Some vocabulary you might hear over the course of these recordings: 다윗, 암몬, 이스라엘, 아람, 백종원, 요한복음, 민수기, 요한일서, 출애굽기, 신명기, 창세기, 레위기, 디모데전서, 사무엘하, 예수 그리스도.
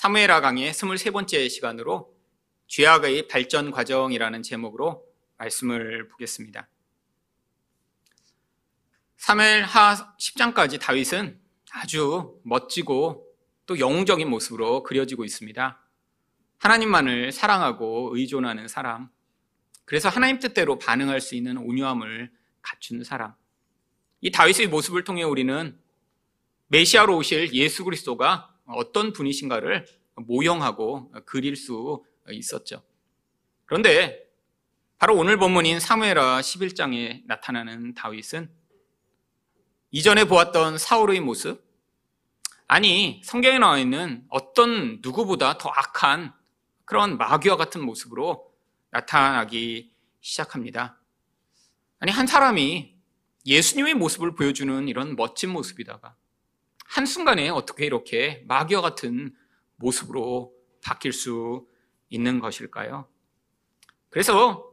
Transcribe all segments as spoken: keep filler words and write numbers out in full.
사무엘하 강의 스물세 번째 시간으로 죄악의 발전 과정이라는 제목으로 말씀을 보겠습니다. 사무엘하 십 장까지 다윗은 아주 멋지고 또 영웅적인 모습으로 그려지고 있습니다. 하나님만을 사랑하고 의존하는 사람, 그래서 하나님 뜻대로 반응할 수 있는 온유함을 갖춘 사람, 이 다윗의 모습을 통해 우리는 메시아로 오실 예수 그리스도가 어떤 분이신가를 모형하고 그릴 수 있었죠. 그런데 바로 오늘 본문인 사무엘하 십일 장에 나타나는 다윗은 이전에 보았던 사울의 모습, 아니 성경에 나와 있는 어떤 누구보다 더 악한 그런 마귀와 같은 모습으로 나타나기 시작합니다. 아니 한 사람이 예수님의 모습을 보여주는 이런 멋진 모습이다가 한순간에 어떻게 이렇게 마귀와 같은 모습으로 바뀔 수 있는 것일까요? 그래서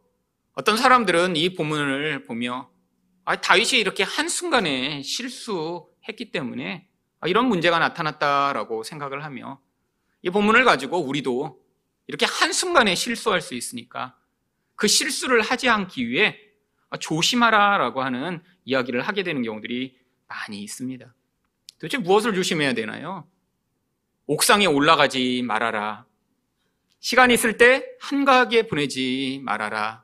어떤 사람들은 이 본문을 보며 아, 다윗이 이렇게 한순간에 실수했기 때문에 아, 이런 문제가 나타났다라고 생각을 하며, 이 본문을 가지고 우리도 이렇게 한순간에 실수할 수 있으니까 그 실수를 하지 않기 위해 아, 조심하라라고 하는 이야기를 하게 되는 경우들이 많이 있습니다. 도대체 무엇을 조심해야 되나요? 옥상에 올라가지 말아라. 시간 있을 때 한가하게 보내지 말아라.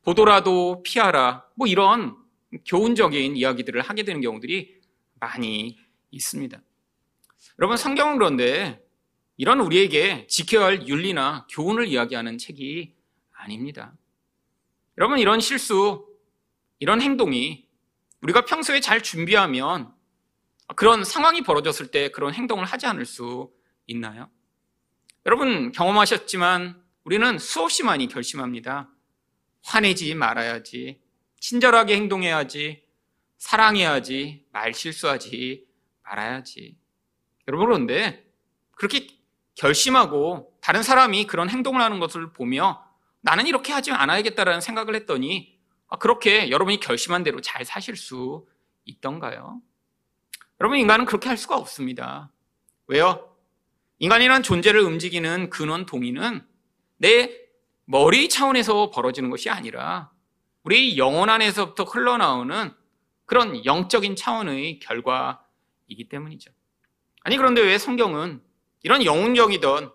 보도라도 피하라. 뭐 이런 교훈적인 이야기들을 하게 되는 경우들이 많이 있습니다. 여러분, 성경은 그런데 이런 우리에게 지켜야 할 윤리나 교훈을 이야기하는 책이 아닙니다. 여러분, 이런 실수, 이런 행동이 우리가 평소에 잘 준비하면 그런 상황이 벌어졌을 때 그런 행동을 하지 않을 수 있나요? 여러분 경험하셨지만 우리는 수없이 많이 결심합니다. 화내지 말아야지, 친절하게 행동해야지, 사랑해야지, 말 실수하지 말아야지. 여러분 그런데 그렇게 결심하고 다른 사람이 그런 행동을 하는 것을 보며 나는 이렇게 하지 않아야겠다라는 생각을 했더니 그렇게 여러분이 결심한 대로 잘 사실 수 있던가요? 여러분, 인간은 그렇게 할 수가 없습니다. 왜요? 인간이란 존재를 움직이는 근원 동의는 내 머리 차원에서 벌어지는 것이 아니라 우리 영혼 안에서부터 흘러나오는 그런 영적인 차원의 결과이기 때문이죠. 아니 그런데 왜 성경은 이런 영웅적이던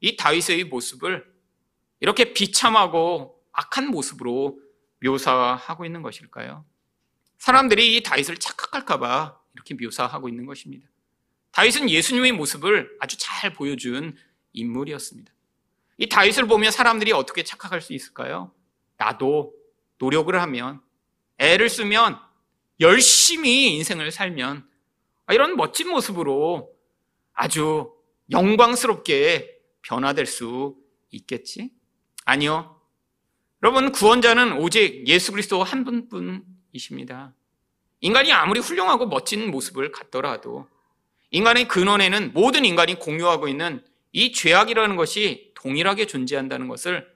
이 다윗의 모습을 이렇게 비참하고 악한 모습으로 묘사하고 있는 것일까요? 사람들이 이 다윗을 착각할까 봐 이렇게 묘사하고 있는 것입니다. 다윗은 예수님의 모습을 아주 잘 보여준 인물이었습니다. 이 다윗을 보면 사람들이 어떻게 착각할 수 있을까요? 나도 노력을 하면, 애를 쓰면, 열심히 인생을 살면 이런 멋진 모습으로 아주 영광스럽게 변화될 수 있겠지? 아니요. 여러분, 구원자는 오직 예수 그리스도 한 분뿐이십니다. 인간이 아무리 훌륭하고 멋진 모습을 갖더라도 인간의 근원에는 모든 인간이 공유하고 있는 이 죄악이라는 것이 동일하게 존재한다는 것을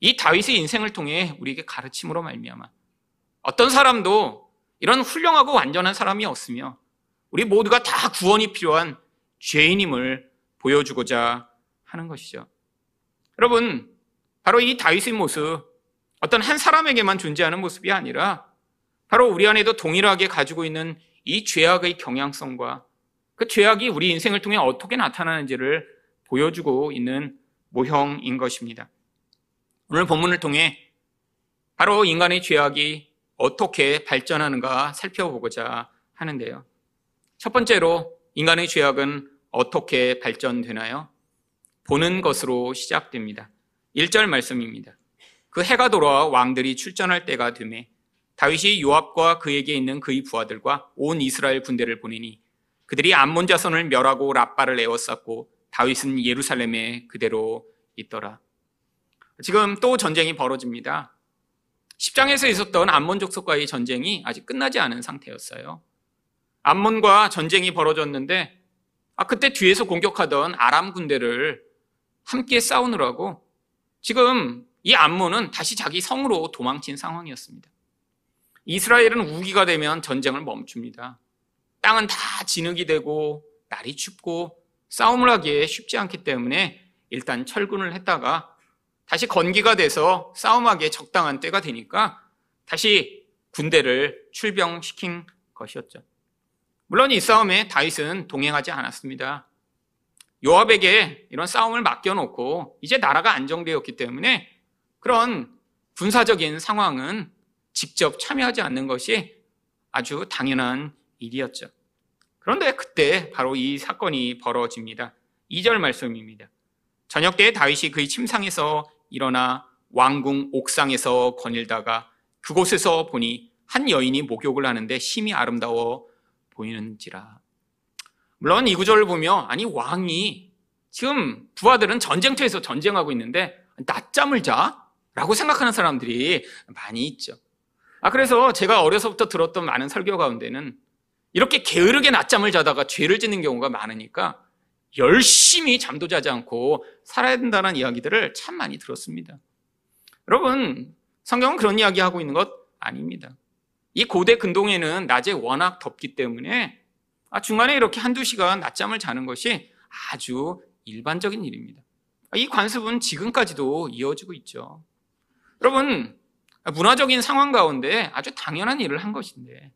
이 다윗의 인생을 통해 우리에게 가르침으로 말미암아 어떤 사람도 이런 훌륭하고 완전한 사람이 없으며 우리 모두가 다 구원이 필요한 죄인임을 보여주고자 하는 것이죠. 여러분, 바로 이 다윗의 모습, 어떤 한 사람에게만 존재하는 모습이 아니라 바로 우리 안에도 동일하게 가지고 있는 이 죄악의 경향성과 그 죄악이 우리 인생을 통해 어떻게 나타나는지를 보여주고 있는 모형인 것입니다. 오늘 본문을 통해 바로 인간의 죄악이 어떻게 발전하는가 살펴보고자 하는데요. 첫 번째로 인간의 죄악은 어떻게 발전되나요? 보는 것으로 시작됩니다. 일 절 말씀입니다. 그 해가 돌아와 왕들이 출전할 때가 되매 다윗이 요압과 그에게 있는 그의 부하들과 온 이스라엘 군대를 보내니 그들이 암몬 자손을 멸하고 라빠를 에워쌌고 다윗은 예루살렘에 그대로 있더라. 지금 또 전쟁이 벌어집니다. 십 장에서 있었던 암몬 족속과의 전쟁이 아직 끝나지 않은 상태였어요. 암몬과 전쟁이 벌어졌는데 아 그때 뒤에서 공격하던 아람 군대를 함께 싸우느라고 지금 이 암몬은 다시 자기 성으로 도망친 상황이었습니다. 이스라엘은 우기가 되면 전쟁을 멈춥니다. 땅은 다 진흙이 되고 날이 춥고 싸움을 하기에 쉽지 않기 때문에 일단 철군을 했다가 다시 건기가 돼서 싸움하기에 적당한 때가 되니까 다시 군대를 출병시킨 것이었죠. 물론 이 싸움에 다윗은 동행하지 않았습니다. 요압에게 이런 싸움을 맡겨놓고 이제 나라가 안정되었기 때문에 그런 군사적인 상황은 직접 참여하지 않는 것이 아주 당연한 일이었죠. 그런데 그때 바로 이 사건이 벌어집니다. 이 절 말씀입니다. 저녁 때 다윗이 그의 침상에서 일어나 왕궁 옥상에서 거닐다가 그곳에서 보니 한 여인이 목욕을 하는데 심히 아름다워 보이는지라. 물론 이 구절을 보며 아니 왕이 지금 부하들은 전쟁터에서 전쟁하고 있는데 낮잠을 자? 라고 생각하는 사람들이 많이 있죠. 아 그래서 제가 어려서부터 들었던 많은 설교 가운데는 이렇게 게으르게 낮잠을 자다가 죄를 짓는 경우가 많으니까 열심히 잠도 자지 않고 살아야 된다는 이야기들을 참 많이 들었습니다. 여러분, 성경은 그런 이야기하고 있는 것 아닙니다. 이 고대 근동에는 낮에 워낙 덥기 때문에 중간에 이렇게 한두 시간 낮잠을 자는 것이 아주 일반적인 일입니다. 이 관습은 지금까지도 이어지고 있죠. 여러분, 문화적인 상황 가운데 아주 당연한 일을 한 것인데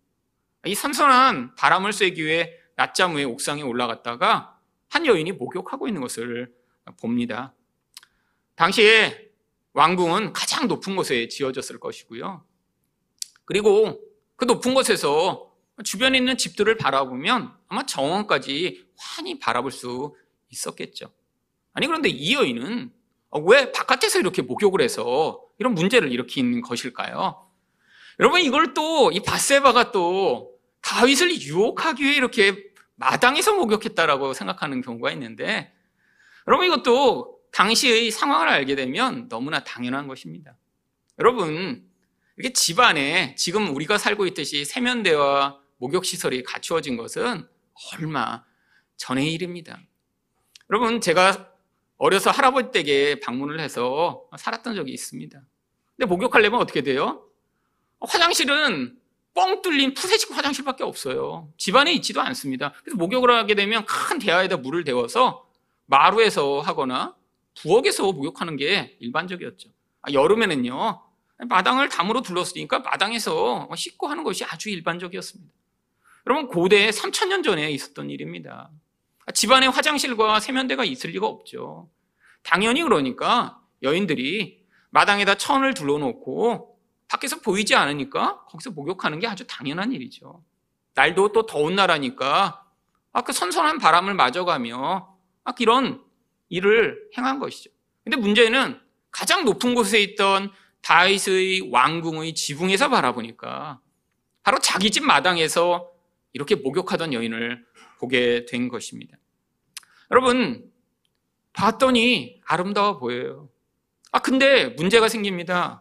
이 선선한 바람을 쐬기 위해 낮잠 후에 옥상에 올라갔다가 한 여인이 목욕하고 있는 것을 봅니다. 당시에 왕궁은 가장 높은 곳에 지어졌을 것이고요. 그리고 그 높은 곳에서 주변에 있는 집들을 바라보면 아마 정원까지 환히 바라볼 수 있었겠죠. 아니 그런데 이 여인은 왜 바깥에서 이렇게 목욕을 해서 이런 문제를 일으킨 것일까요? 여러분 이걸 또 이 밧세바가 또 다윗을 유혹하기 위해 이렇게 마당에서 목욕했다라고 생각하는 경우가 있는데 여러분 이것도 당시의 상황을 알게 되면 너무나 당연한 것입니다. 여러분 이렇게 집안에 지금 우리가 살고 있듯이 세면대와 목욕시설이 갖추어진 것은 얼마 전의 일입니다. 여러분 제가 어려서 할아버지 댁에 방문을 해서 살았던 적이 있습니다. 근데 목욕하려면 어떻게 돼요? 화장실은 뻥 뚫린 푸세식 화장실밖에 없어요. 집안에 있지도 않습니다. 그래서 목욕을 하게 되면 큰 대야에다 물을 데워서 마루에서 하거나 부엌에서 목욕하는 게 일반적이었죠. 여름에는요 마당을 담으로 둘렀으니까 마당에서 씻고 하는 것이 아주 일반적이었습니다. 여러분 고대 삼천 년 전에 있었던 일입니다. 집안에 화장실과 세면대가 있을 리가 없죠. 당연히 그러니까 여인들이 마당에다 천을 둘러놓고 밖에서 보이지 않으니까 거기서 목욕하는 게 아주 당연한 일이죠. 날도 또 더운 나라니까 그 선선한 바람을 맞아가며 이런 일을 행한 것이죠. 근데 문제는 가장 높은 곳에 있던 다윗의 왕궁의 지붕에서 바라보니까 바로 자기 집 마당에서 이렇게 목욕하던 여인을 보게 된 것입니다. 여러분 봤더니 아름다워 보여요. 아 근데 문제가 생깁니다.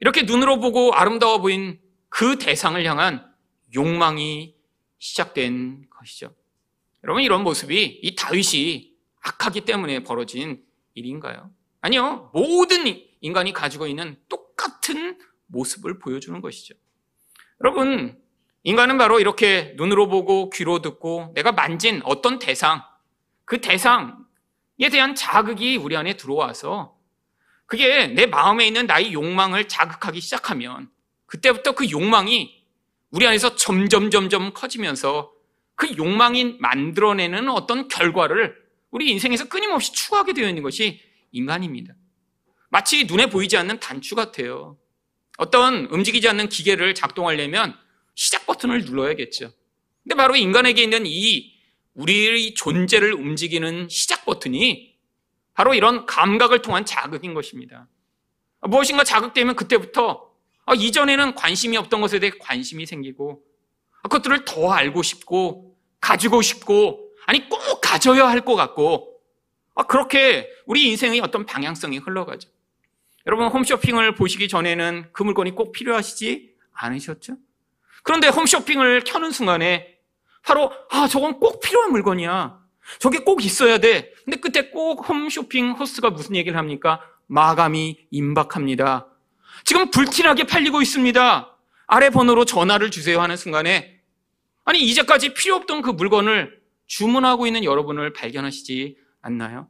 이렇게 눈으로 보고 아름다워 보인 그 대상을 향한 욕망이 시작된 것이죠. 여러분 이런 모습이 이 다윗이 악하기 때문에 벌어진 일인가요? 아니요. 모든 인간이 가지고 있는 똑같은 모습을 보여주는 것이죠. 여러분 인간은 바로 이렇게 눈으로 보고 귀로 듣고 내가 만진 어떤 대상, 그 대상에 대한 자극이 우리 안에 들어와서 그게 내 마음에 있는 나의 욕망을 자극하기 시작하면 그때부터 그 욕망이 우리 안에서 점점 점점 커지면서 그 욕망이 만들어내는 어떤 결과를 우리 인생에서 끊임없이 추구하게 되어 있는 것이 인간입니다. 마치 눈에 보이지 않는 단추 같아요. 어떤 움직이지 않는 기계를 작동하려면 시작 버튼을 눌러야겠죠. 근데 바로 인간에게 있는 이 우리의 존재를 움직이는 시작 버튼이 바로 이런 감각을 통한 자극인 것입니다. 무엇인가 자극되면 그때부터 아, 이전에는 관심이 없던 것에 대해 관심이 생기고 그것들을 더 알고 싶고 가지고 싶고 아니 꼭 가져야 할 것 같고 아, 그렇게 우리 인생의 어떤 방향성이 흘러가죠. 여러분 홈쇼핑을 보시기 전에는 그 물건이 꼭 필요하시지 않으셨죠? 그런데 홈쇼핑을 켜는 순간에 바로 아 저건 꼭 필요한 물건이야. 저게 꼭 있어야 돼. 근데 그때 꼭 홈쇼핑 호스트가 무슨 얘기를 합니까? 마감이 임박합니다. 지금 불티나게 팔리고 있습니다. 아래 번호로 전화를 주세요 하는 순간에 아니 이제까지 필요 없던 그 물건을 주문하고 있는 여러분을 발견하시지 않나요?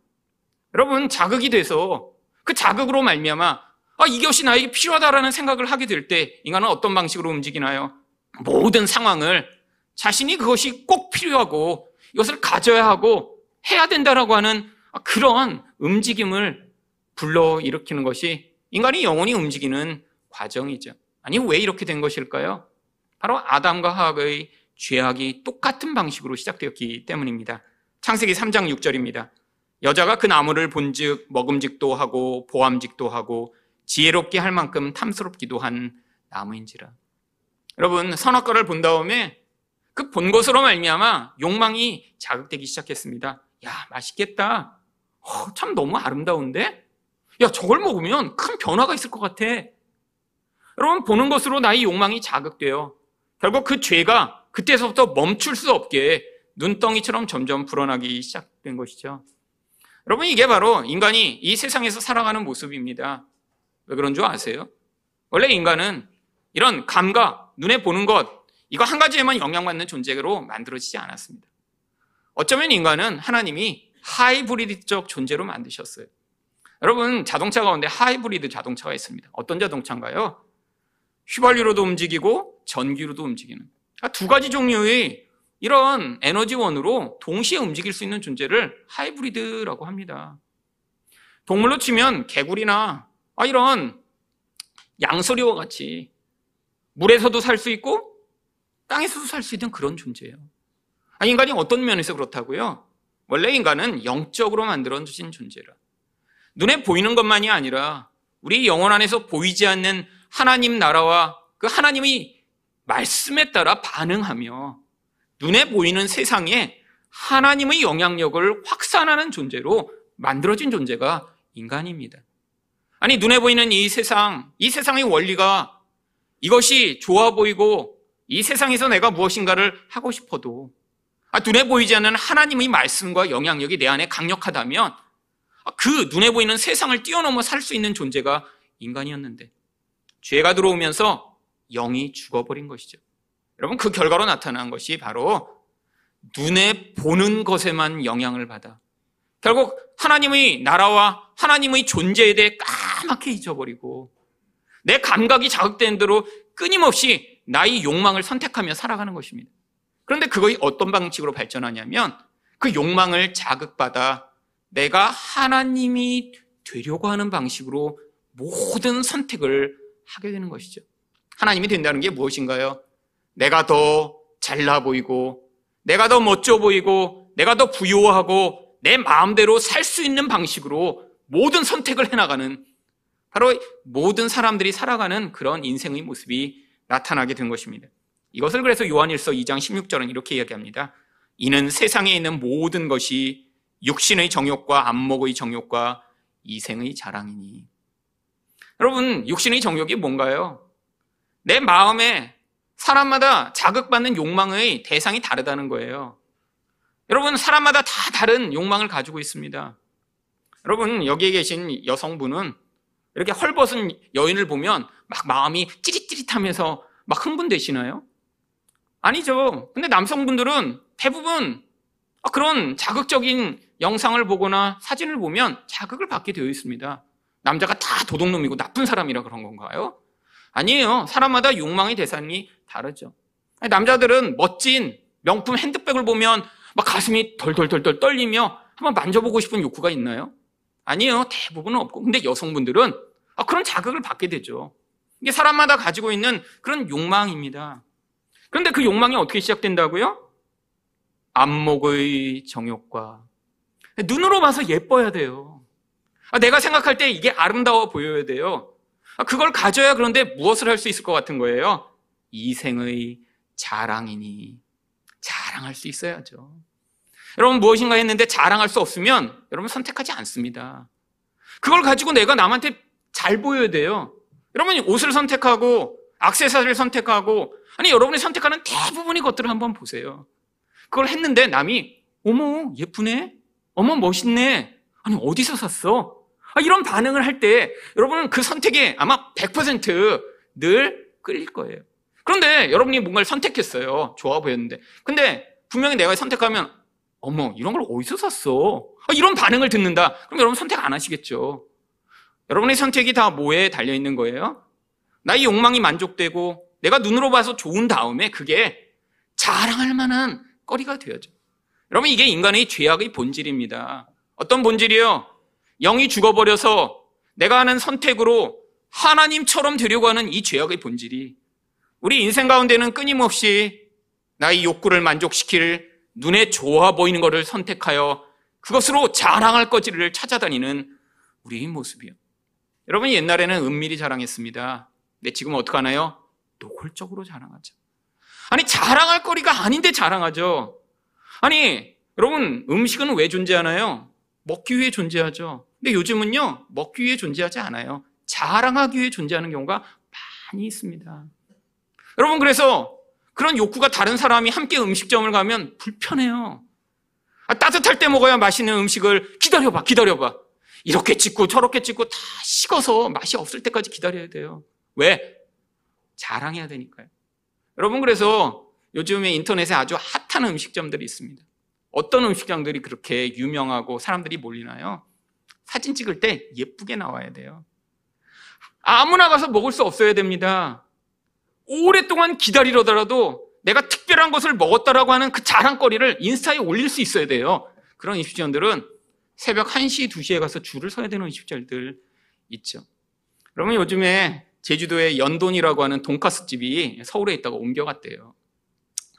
여러분, 자극이 돼서 그 자극으로 말미암아 아, 이것이 나에게 필요하다라는 생각을 하게 될 때 인간은 어떤 방식으로 움직이나요? 모든 상황을 자신이 그것이 꼭 필요하고 이것을 가져야 하고 해야 된다라고 하는 그런 움직임을 불러일으키는 것이 인간이 영원히 움직이는 과정이죠. 아니, 왜 이렇게 된 것일까요? 바로 아담과 하와의 죄악이 똑같은 방식으로 시작되었기 때문입니다. 창세기 삼 장 육 절입니다. 여자가 그 나무를 본즉 먹음직도 하고 보암직도 하고 지혜롭게 할 만큼 탐스럽기도 한 나무인지라. 여러분, 선악과를 본 다음에 그 본 것으로 말미암아 욕망이 자극되기 시작했습니다. 야, 맛있겠다. 어, 참 너무 아름다운데? 야, 저걸 먹으면 큰 변화가 있을 것 같아. 여러분, 보는 것으로 나의 욕망이 자극돼요. 결국 그 죄가 그때서부터 멈출 수 없게 눈덩이처럼 점점 불어나기 시작된 것이죠. 여러분, 이게 바로 인간이 이 세상에서 살아가는 모습입니다. 왜 그런 줄 아세요? 원래 인간은 이런 감각, 눈에 보는 것, 이거 한 가지에만 영향받는 존재로 만들어지지 않았습니다. 어쩌면 인간은 하나님이 하이브리드적 존재로 만드셨어요. 여러분, 자동차 가운데 하이브리드 자동차가 있습니다. 어떤 자동차인가요? 휘발유로도 움직이고 전기로도 움직이는, 그러니까 두 가지 종류의 이런 에너지원으로 동시에 움직일 수 있는 존재를 하이브리드라고 합니다. 동물로 치면 개구리나 아, 이런 양서류와 같이 물에서도 살 수 있고 땅에서도 살 수 있는 그런 존재예요. 아니, 인간이 어떤 면에서 그렇다고요? 원래 인간은 영적으로 만들어진 존재라. 눈에 보이는 것만이 아니라 우리 영혼 안에서 보이지 않는 하나님 나라와 그 하나님의 말씀에 따라 반응하며 눈에 보이는 세상에 하나님의 영향력을 확산하는 존재로 만들어진 존재가 인간입니다. 아니, 눈에 보이는 이 세상, 이 세상의 원리가 이것이 좋아 보이고 이 세상에서 내가 무엇인가를 하고 싶어도 아, 눈에 보이지 않는 하나님의 말씀과 영향력이 내 안에 강력하다면 그 눈에 보이는 세상을 뛰어넘어 살 수 있는 존재가 인간이었는데 죄가 들어오면서 영이 죽어버린 것이죠. 여러분, 그 결과로 나타난 것이 바로 눈에 보는 것에만 영향을 받아 결국 하나님의 나라와 하나님의 존재에 대해 까맣게 잊어버리고 내 감각이 자극된 대로 끊임없이 나의 욕망을 선택하며 살아가는 것입니다. 그런데 그것이 어떤 방식으로 발전하냐면 그 욕망을 자극받아 내가 하나님이 되려고 하는 방식으로 모든 선택을 하게 되는 것이죠. 하나님이 된다는 게 무엇인가요? 내가 더 잘나 보이고 내가 더 멋져 보이고 내가 더 부유하고 내 마음대로 살 수 있는 방식으로 모든 선택을 해나가는 바로 모든 사람들이 살아가는 그런 인생의 모습이 나타나게 된 것입니다. 이것을 그래서 요한일서 이 장 십육 절은 이렇게 이야기합니다. 이는 세상에 있는 모든 것이 육신의 정욕과 안목의 정욕과 이생의 자랑이니. 여러분, 육신의 정욕이 뭔가요? 내 마음에 사람마다 자극받는 욕망의 대상이 다르다는 거예요. 여러분, 사람마다 다 다른 욕망을 가지고 있습니다. 여러분, 여기에 계신 여성분은 이렇게 헐벗은 여인을 보면 막 마음이 찌릿찌릿하면서 막 흥분되시나요? 아니죠. 근데 남성분들은 대부분 그런 자극적인 영상을 보거나 사진을 보면 자극을 받게 되어 있습니다. 남자가 다 도둑놈이고 나쁜 사람이라 그런 건가요? 아니에요. 사람마다 욕망의 대상이 다르죠. 남자들은 멋진 명품 핸드백을 보면 막 가슴이 덜덜덜덜 떨리며 한번 만져보고 싶은 욕구가 있나요? 아니에요. 대부분은 없고. 근데 여성분들은 그런 자극을 받게 되죠. 이게 사람마다 가지고 있는 그런 욕망입니다. 그런데 그 욕망이 어떻게 시작된다고요? 안목의 정욕과. 눈으로 봐서 예뻐야 돼요. 내가 생각할 때 이게 아름다워 보여야 돼요. 그걸 가져야 그런데 무엇을 할 수 있을 것 같은 거예요? 이생의 자랑이니. 자랑할 수 있어야죠. 여러분, 무엇인가 했는데 자랑할 수 없으면 여러분 선택하지 않습니다. 그걸 가지고 내가 남한테 잘 보여야 돼요. 여러분이 옷을 선택하고 액세서리를 선택하고 아니, 여러분이 선택하는 대부분의 것들을 한번 보세요. 그걸 했는데 남이 어머 예쁘네, 어머 멋있네, 아니 어디서 샀어? 아, 이런 반응을 할 때 여러분은 그 선택에 아마 백 퍼센트 늘 끌릴 거예요. 그런데 여러분이 뭔가를 선택했어요. 좋아 보였는데 근데 분명히 내가 선택하면 어머, 이런 걸 어디서 샀어? 아, 이런 반응을 듣는다. 그럼 여러분 선택 안 하시겠죠. 여러분의 선택이 다 뭐에 달려있는 거예요? 나의 욕망이 만족되고 내가 눈으로 봐서 좋은 다음에 그게 자랑할 만한 거리가 되어야죠. 여러분, 이게 인간의 죄악의 본질입니다. 어떤 본질이요? 영이 죽어버려서 내가 하는 선택으로 하나님처럼 되려고 하는 이 죄악의 본질이 우리 인생 가운데는 끊임없이 나의 욕구를 만족시킬 눈에 좋아 보이는 것을 선택하여 그것으로 자랑할 거지를 찾아다니는 우리의 모습이요. 여러분, 옛날에는 은밀히 자랑했습니다. 근데 지금 어떻게 하나요? 노골적으로 자랑하죠. 아니, 자랑할 거리가 아닌데 자랑하죠. 아니, 여러분, 음식은 왜 존재하나요? 먹기 위해 존재하죠. 근데 요즘은요, 먹기 위해 존재하지 않아요. 자랑하기 위해 존재하는 경우가 많이 있습니다. 여러분, 그래서 그런 욕구가 다른 사람이 함께 음식점을 가면 불편해요. 아, 따뜻할 때 먹어야 맛있는 음식을 기다려봐, 기다려봐. 이렇게 찍고 저렇게 찍고 다 식어서 맛이 없을 때까지 기다려야 돼요. 왜? 자랑해야 되니까요. 여러분, 그래서 요즘에 인터넷에 아주 핫한 음식점들이 있습니다. 어떤 음식점들이 그렇게 유명하고 사람들이 몰리나요? 사진 찍을 때 예쁘게 나와야 돼요. 아무나 가서 먹을 수 없어야 됩니다. 오랫동안 기다리려더라도 내가 특별한 것을 먹었다라고 하는 그 자랑거리를 인스타에 올릴 수 있어야 돼요. 그런 음식점들은 새벽 한 시, 두 시에 가서 줄을 서야 되는 음식점들 있죠. 그러면 요즘에 제주도의 연돈이라고 하는 돈가스 집이 서울에 있다가 옮겨갔대요.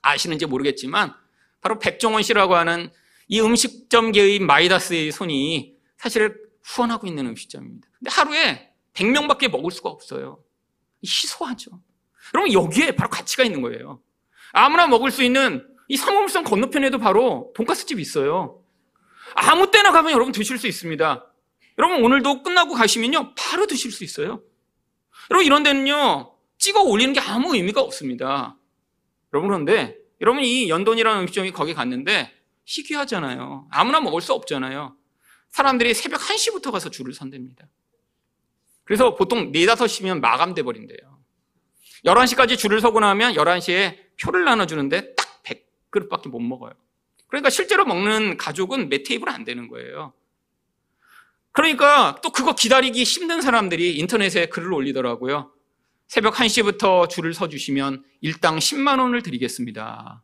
아시는지 모르겠지만 바로 백종원 씨라고 하는 이 음식점계의 마이다스의 손이 사실 후원하고 있는 음식점입니다. 근데 하루에 백 명밖에 먹을 수가 없어요. 희소하죠. 여러분, 여기에 바로 가치가 있는 거예요. 아무나 먹을 수 있는 이 삼호물선 건너편에도 바로 돈가스집이 있어요. 아무 때나 가면 여러분 드실 수 있습니다. 여러분, 오늘도 끝나고 가시면요, 바로 드실 수 있어요. 여러분, 이런 데는요, 찍어 올리는 게 아무 의미가 없습니다. 여러분, 그런데 여러분, 이 연돈이라는 음식점이 거기 갔는데 희귀하잖아요. 아무나 먹을 수 없잖아요. 사람들이 새벽 한 시부터 가서 줄을 선댑니다. 그래서 보통 네, 다섯 시면 마감돼 버린대요. 열한 시까지 줄을 서고 나면 열한 시에 표를 나눠주는데 딱 백 그릇밖에 못 먹어요. 그러니까 실제로 먹는 가족은 몇 테이블 안 되는 거예요. 그러니까 또 그거 기다리기 힘든 사람들이 인터넷에 글을 올리더라고요. 새벽 한 시부터 줄을 서주시면 일당 십만 원을 드리겠습니다.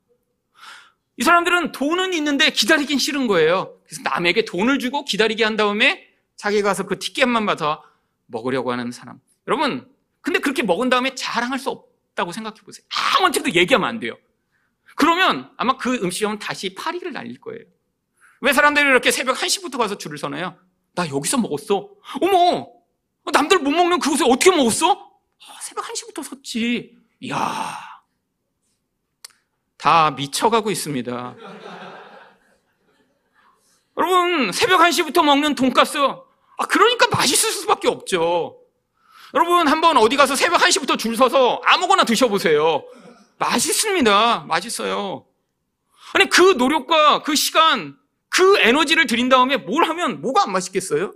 이 사람들은 돈은 있는데 기다리긴 싫은 거예요. 그래서 남에게 돈을 주고 기다리게 한 다음에 자기가 가서 그 티켓만 받아 먹으려고 하는 사람. 여러분, 근데 그렇게 먹은 다음에 자랑할 수 없다고 생각해 보세요. 아무한테도 얘기하면 안 돼요. 그러면 아마 그 음식점은 다시 파리를 날릴 거예요. 왜 사람들이 이렇게 새벽 한 시부터 가서 줄을 서나요? 나 여기서 먹었어. 어머, 남들 못 먹는 그곳에 어떻게 먹었어? 어, 새벽 한 시부터 섰지. 이야, 다 미쳐가고 있습니다. 여러분, 새벽 한 시부터 먹는 돈가스, 아, 그러니까 맛있을 수밖에 없죠. 여러분, 한번 어디 가서 새벽 한 시부터 줄 서서 아무거나 드셔보세요. 맛있습니다. 맛있어요. 아니, 그 노력과 그 시간, 그 에너지를 들인 다음에 뭘 하면 뭐가 안 맛있겠어요?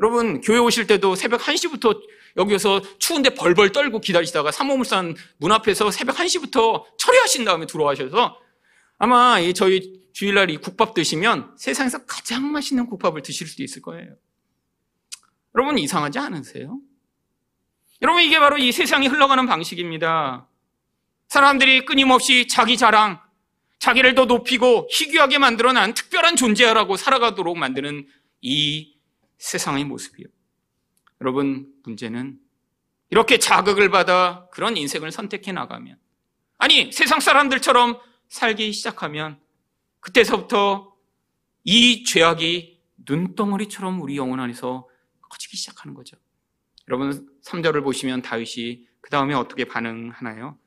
여러분, 교회 오실 때도 새벽 한 시부터 여기서 추운데 벌벌 떨고 기다리시다가 삼호물산 문 앞에서 새벽 한 시부터 철회하신 다음에 들어와셔서 아마 저희 주일날 이 국밥 드시면 세상에서 가장 맛있는 국밥을 드실 수도 있을 거예요. 여러분, 이상하지 않으세요? 여러분, 이게 바로 이 세상이 흘러가는 방식입니다. 사람들이 끊임없이 자기 자랑, 자기를 더 높이고 희귀하게 만들어낸 특별한 존재라고 살아가도록 만드는 이 세상의 모습이요. 여러분, 문제는 이렇게 자극을 받아 그런 인생을 선택해 나가면, 아니, 세상 사람들처럼 살기 시작하면 그때서부터 이 죄악이 눈덩어리처럼 우리 영혼 안에서 커지기 시작하는 거죠. 여러분, 삼 절을 보시면 다윗이 그 다음에 어떻게 반응하나요?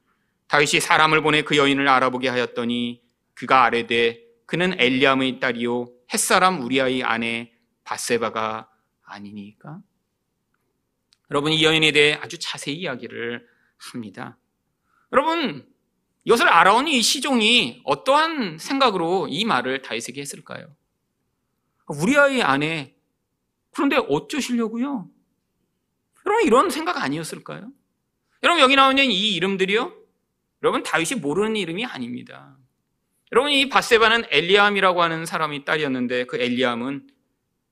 다윗이 사람을 보내 그 여인을 알아보게 하였더니 그가 아뢰되 그는 엘리암의 딸이요 햇사람 우리아의 아내 밧세바가 아니니까. 여러분, 이 여인에 대해 아주 자세히 이야기를 합니다. 여러분, 이것을 알아온 이 시종이 어떠한 생각으로 이 말을 다윗에게 했을까요? 우리아의 아내, 그런데 어쩌시려고요? 여러분, 이런 생각 아니었을까요? 여러분, 여기 나오는 이 이름들이요, 여러분, 다윗이 모르는 이름이 아닙니다. 여러분, 이 밧세바는 엘리암이라고 하는 사람이 딸이었는데 그 엘리암은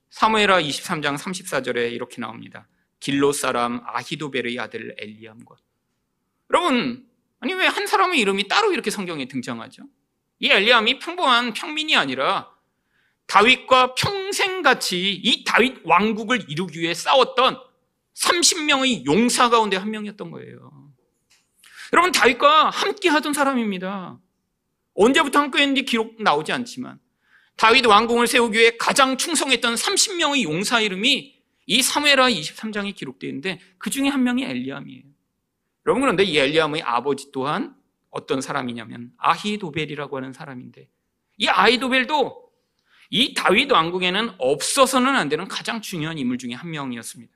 사무엘하 이십삼 장 삼십사 절에 이렇게 나옵니다. 길롯 사람 아히도벨의 아들 엘리암과. 여러분, 아니 왜 한 사람의 이름이 따로 이렇게 성경에 등장하죠? 이 엘리암이 평범한 평민이 아니라 다윗과 평생같이 이 다윗 왕국을 이루기 위해 싸웠던 삼십 명의 용사 가운데 한 명이었던 거예요. 여러분, 다윗과 함께하던 사람입니다. 언제부터 함께했는지 기록 나오지 않지만 다윗 왕궁을 세우기 위해 가장 충성했던 삼십 명의 용사 이름이 이 사무엘하 이십삼 장에 기록되어 있는데 그 중에 한 명이 엘리암이에요. 여러분, 그런데 이 엘리암의 아버지 또한 어떤 사람이냐면 아히도벨이라고 하는 사람인데, 이 아히도벨도 이 다윗 왕궁에는 없어서는 안 되는 가장 중요한 인물 중에 한 명이었습니다.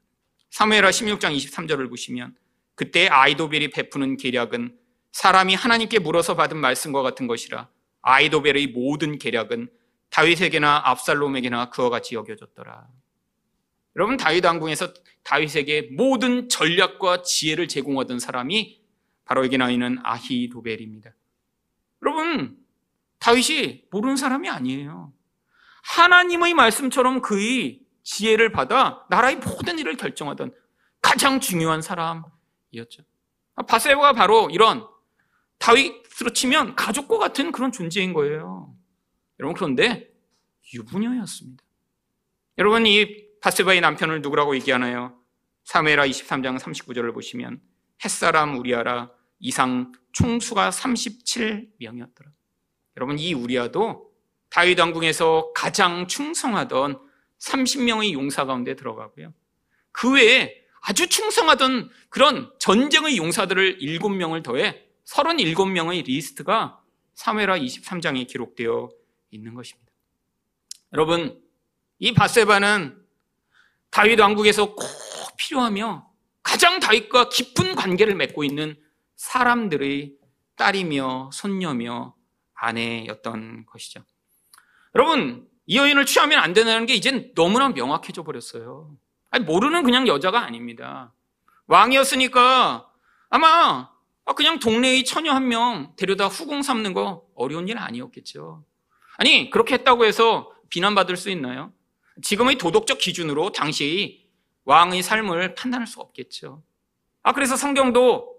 사무엘하 십육 장 이십삼 절을 보시면 그때 아히도벨이 베푸는 계략은 사람이 하나님께 물어서 받은 말씀과 같은 것이라 아히도벨의 모든 계략은 다윗에게나 압살롬에게나 그와 같이 여겨졌더라. 여러분, 다윗 왕궁에서 다윗에게 모든 전략과 지혜를 제공하던 사람이 바로 여기 나와 있는 아히도벨입니다. 여러분, 다윗이 모르는 사람이 아니에요. 하나님의 말씀처럼 그의 지혜를 받아 나라의 모든 일을 결정하던 가장 중요한 사람이었죠. 밧세바가 바로 이런 다윗으로 치면 가족과 같은 그런 존재인 거예요. 여러분, 그런데 유부녀였습니다. 여러분, 이 밧세바의 남편을 누구라고 얘기하나요? 사무엘하 이십삼 장 삼십구 절을 보시면 햇사람 우리아라 이상 총수가 삼십칠 명이었더라. 여러분, 이 우리아도 다윗 왕궁에서 가장 충성하던 삼십 명의 용사 가운데 들어가고요. 그 외에 아주 충성하던 그런 전쟁의 용사들을 일곱 명을 더해 삼십칠 명의 리스트가 사무엘하 이십삼 장에 기록되어 있는 것입니다. 여러분, 이 밧세바는 다윗 왕국에서 꼭 필요하며 가장 다윗과 깊은 관계를 맺고 있는 사람들의 딸이며 손녀며 아내였던 것이죠. 여러분, 이 여인을 취하면 안 된다는 게 이젠 너무나 명확해져 버렸어요. 아니, 모르는 그냥 여자가 아닙니다. 왕이었으니까 아마 그냥 동네의 처녀 한 명 데려다 후궁 삼는 거 어려운 일 아니었겠죠. 아니, 그렇게 했다고 해서 비난받을 수 있나요? 지금의 도덕적 기준으로 당시 왕의 삶을 판단할 수 없겠죠. 아, 그래서 성경도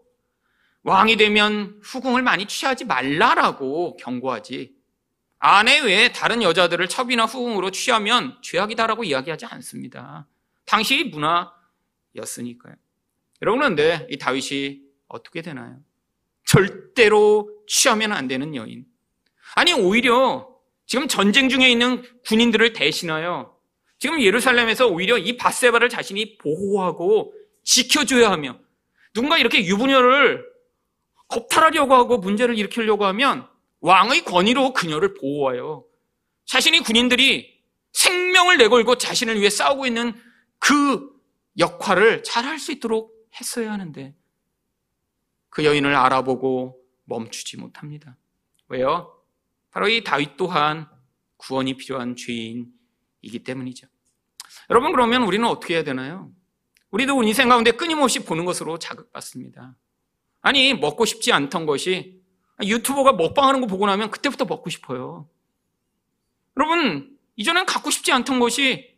왕이 되면 후궁을 많이 취하지 말라라고 경고하지 아내 외에 다른 여자들을 첩이나 후궁으로 취하면 죄악이다라고 이야기하지 않습니다. 당시의 문화였으니까요. 여러분, 그런데 이 다윗이 어떻게 되나요? 절대로 취하면 안 되는 여인, 아니 오히려 지금 전쟁 중에 있는 군인들을 대신하여 지금 예루살렘에서 오히려 이 밧세바를 자신이 보호하고 지켜줘야 하며, 누군가 이렇게 유부녀를 겁탈하려고 하고 문제를 일으키려고 하면 왕의 권위로 그녀를 보호하여 자신이 군인들이 생명을 내걸고 자신을 위해 싸우고 있는 그 역할을 잘할 수 있도록 했어야 하는데 그 여인을 알아보고 멈추지 못합니다. 왜요? 바로 이 다윗 또한 구원이 필요한 죄인이기 때문이죠. 여러분, 그러면 우리는 어떻게 해야 되나요? 우리도 인생 가운데 끊임없이 보는 것으로 자극받습니다. 아니, 먹고 싶지 않던 것이 유튜버가 먹방하는 거 보고 나면 그때부터 먹고 싶어요. 여러분, 이전엔 갖고 싶지 않던 것이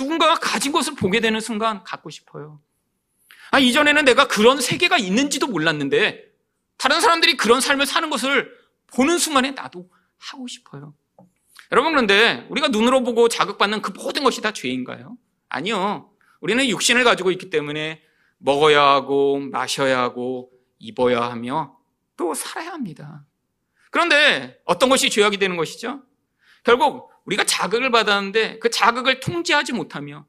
누군가가 가진 것을 보게 되는 순간 갖고 싶어요. 아, 이전에는 내가 그런 세계가 있는지도 몰랐는데 다른 사람들이 그런 삶을 사는 것을 보는 순간에 나도 하고 싶어요. 여러분, 그런데 우리가 눈으로 보고 자극받는 그 모든 것이 다 죄인가요? 아니요. 우리는 육신을 가지고 있기 때문에 먹어야 하고 마셔야 하고 입어야 하며 또 살아야 합니다. 그런데 어떤 것이 죄악이 되는 것이죠? 결국 우리가 자극을 받았는데 그 자극을 통제하지 못하며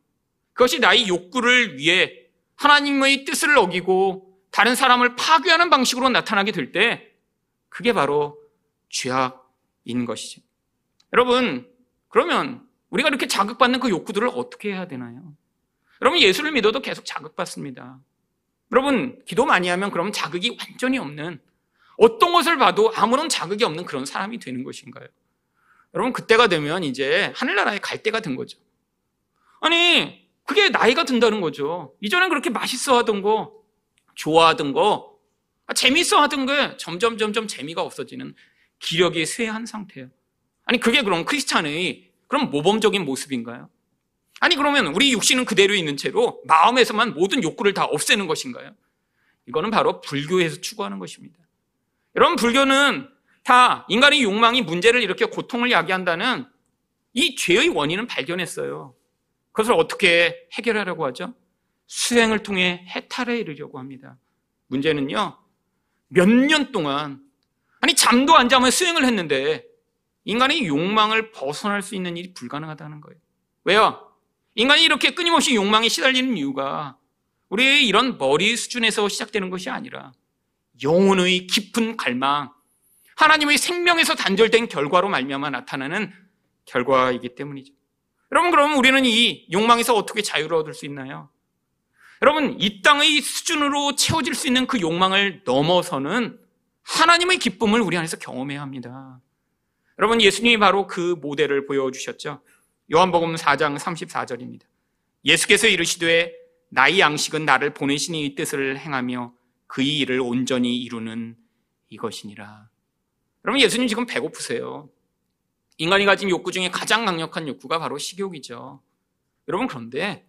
그것이 나의 욕구를 위해 하나님의 뜻을 어기고 다른 사람을 파괴하는 방식으로 나타나게 될 때 그게 바로 죄악인 것이죠. 여러분, 그러면 우리가 이렇게 자극받는 그 욕구들을 어떻게 해야 되나요? 여러분, 예수를 믿어도 계속 자극받습니다. 여러분, 기도 많이 하면 그럼 자극이 완전히 없는, 어떤 것을 봐도 아무런 자극이 없는 그런 사람이 되는 것인가요? 여러분, 그때가 되면 이제 하늘나라에 갈 때가 된 거죠. 아니, 그게 나이가 든다는 거죠. 이전엔 그렇게 맛있어 하던 거, 좋아하던 거, 재밌어 하던 게 점점 점점 재미가 없어지는 기력이 쇠한 상태예요. 아니 그게 그럼 크리스찬의 그럼 모범적인 모습인가요? 아니 그러면 우리 육신은 그대로 있는 채로 마음에서만 모든 욕구를 다 없애는 것인가요? 이거는 바로 불교에서 추구하는 것입니다. 여러분 불교는 다 인간의 욕망이 문제를 일으켜 고통을 야기한다는 이 죄의 원인은 발견했어요. 그것을 어떻게 해결하려고 하죠? 수행을 통해 해탈에 이르려고 합니다. 문제는요, 몇 년 동안 아니 잠도 안 자면 수행을 했는데 인간의 욕망을 벗어날 수 있는 일이 불가능하다는 거예요. 왜요? 인간이 이렇게 끊임없이 욕망에 시달리는 이유가 우리의 이런 머리 수준에서 시작되는 것이 아니라 영혼의 깊은 갈망, 하나님의 생명에서 단절된 결과로 말미암아 나타나는 결과이기 때문이죠. 여러분 그럼 우리는 이 욕망에서 어떻게 자유를 얻을 수 있나요? 여러분 이 땅의 수준으로 채워질 수 있는 그 욕망을 넘어서는 하나님의 기쁨을 우리 안에서 경험해야 합니다. 여러분 예수님이 바로 그 모델을 보여주셨죠. 요한복음 사 장 삼십사 절입니다. 예수께서 이르시되 나의 양식은 나를 보내신 이의 뜻을 행하며 그의 일을 온전히 이루는 이것이니라. 여러분 예수님 지금 배고프세요. 인간이 가진 욕구 중에 가장 강력한 욕구가 바로 식욕이죠. 여러분 그런데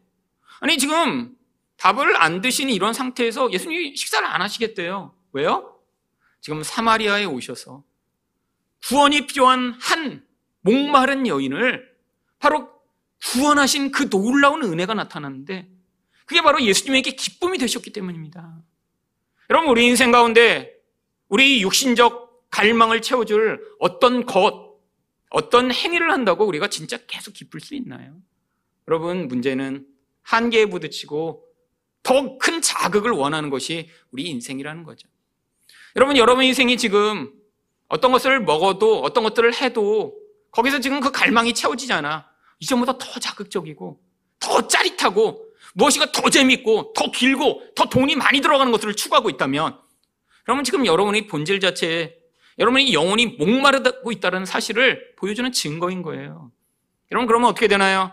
아니 지금 밥을 안 드신 이런 상태에서 예수님이 식사를 안 하시겠대요. 왜요? 지금 사마리아에 오셔서 구원이 필요한 한 목마른 여인을 바로 구원하신 그 놀라운 은혜가 나타났는데 그게 바로 예수님에게 기쁨이 되셨기 때문입니다. 여러분 우리 인생 가운데 우리 육신적 갈망을 채워줄 어떤 것, 어떤 행위를 한다고 우리가 진짜 계속 기쁠 수 있나요? 여러분 문제는 한계에 부딪히고 더 큰 자극을 원하는 것이 우리 인생이라는 거죠. 여러분 여러분 인생이 지금 어떤 것을 먹어도 어떤 것들을 해도 거기서 지금 그 갈망이 채워지지 않아. 이전보다 더 자극적이고 더 짜릿하고 무엇인가 더 재밌고 더 길고 더 돈이 많이 들어가는 것들을 추구하고 있다면 여러분 지금 여러분의 본질 자체에 여러분의 영혼이 목마르고 있다는 사실을 보여주는 증거인 거예요. 여러분 그러면 어떻게 되나요?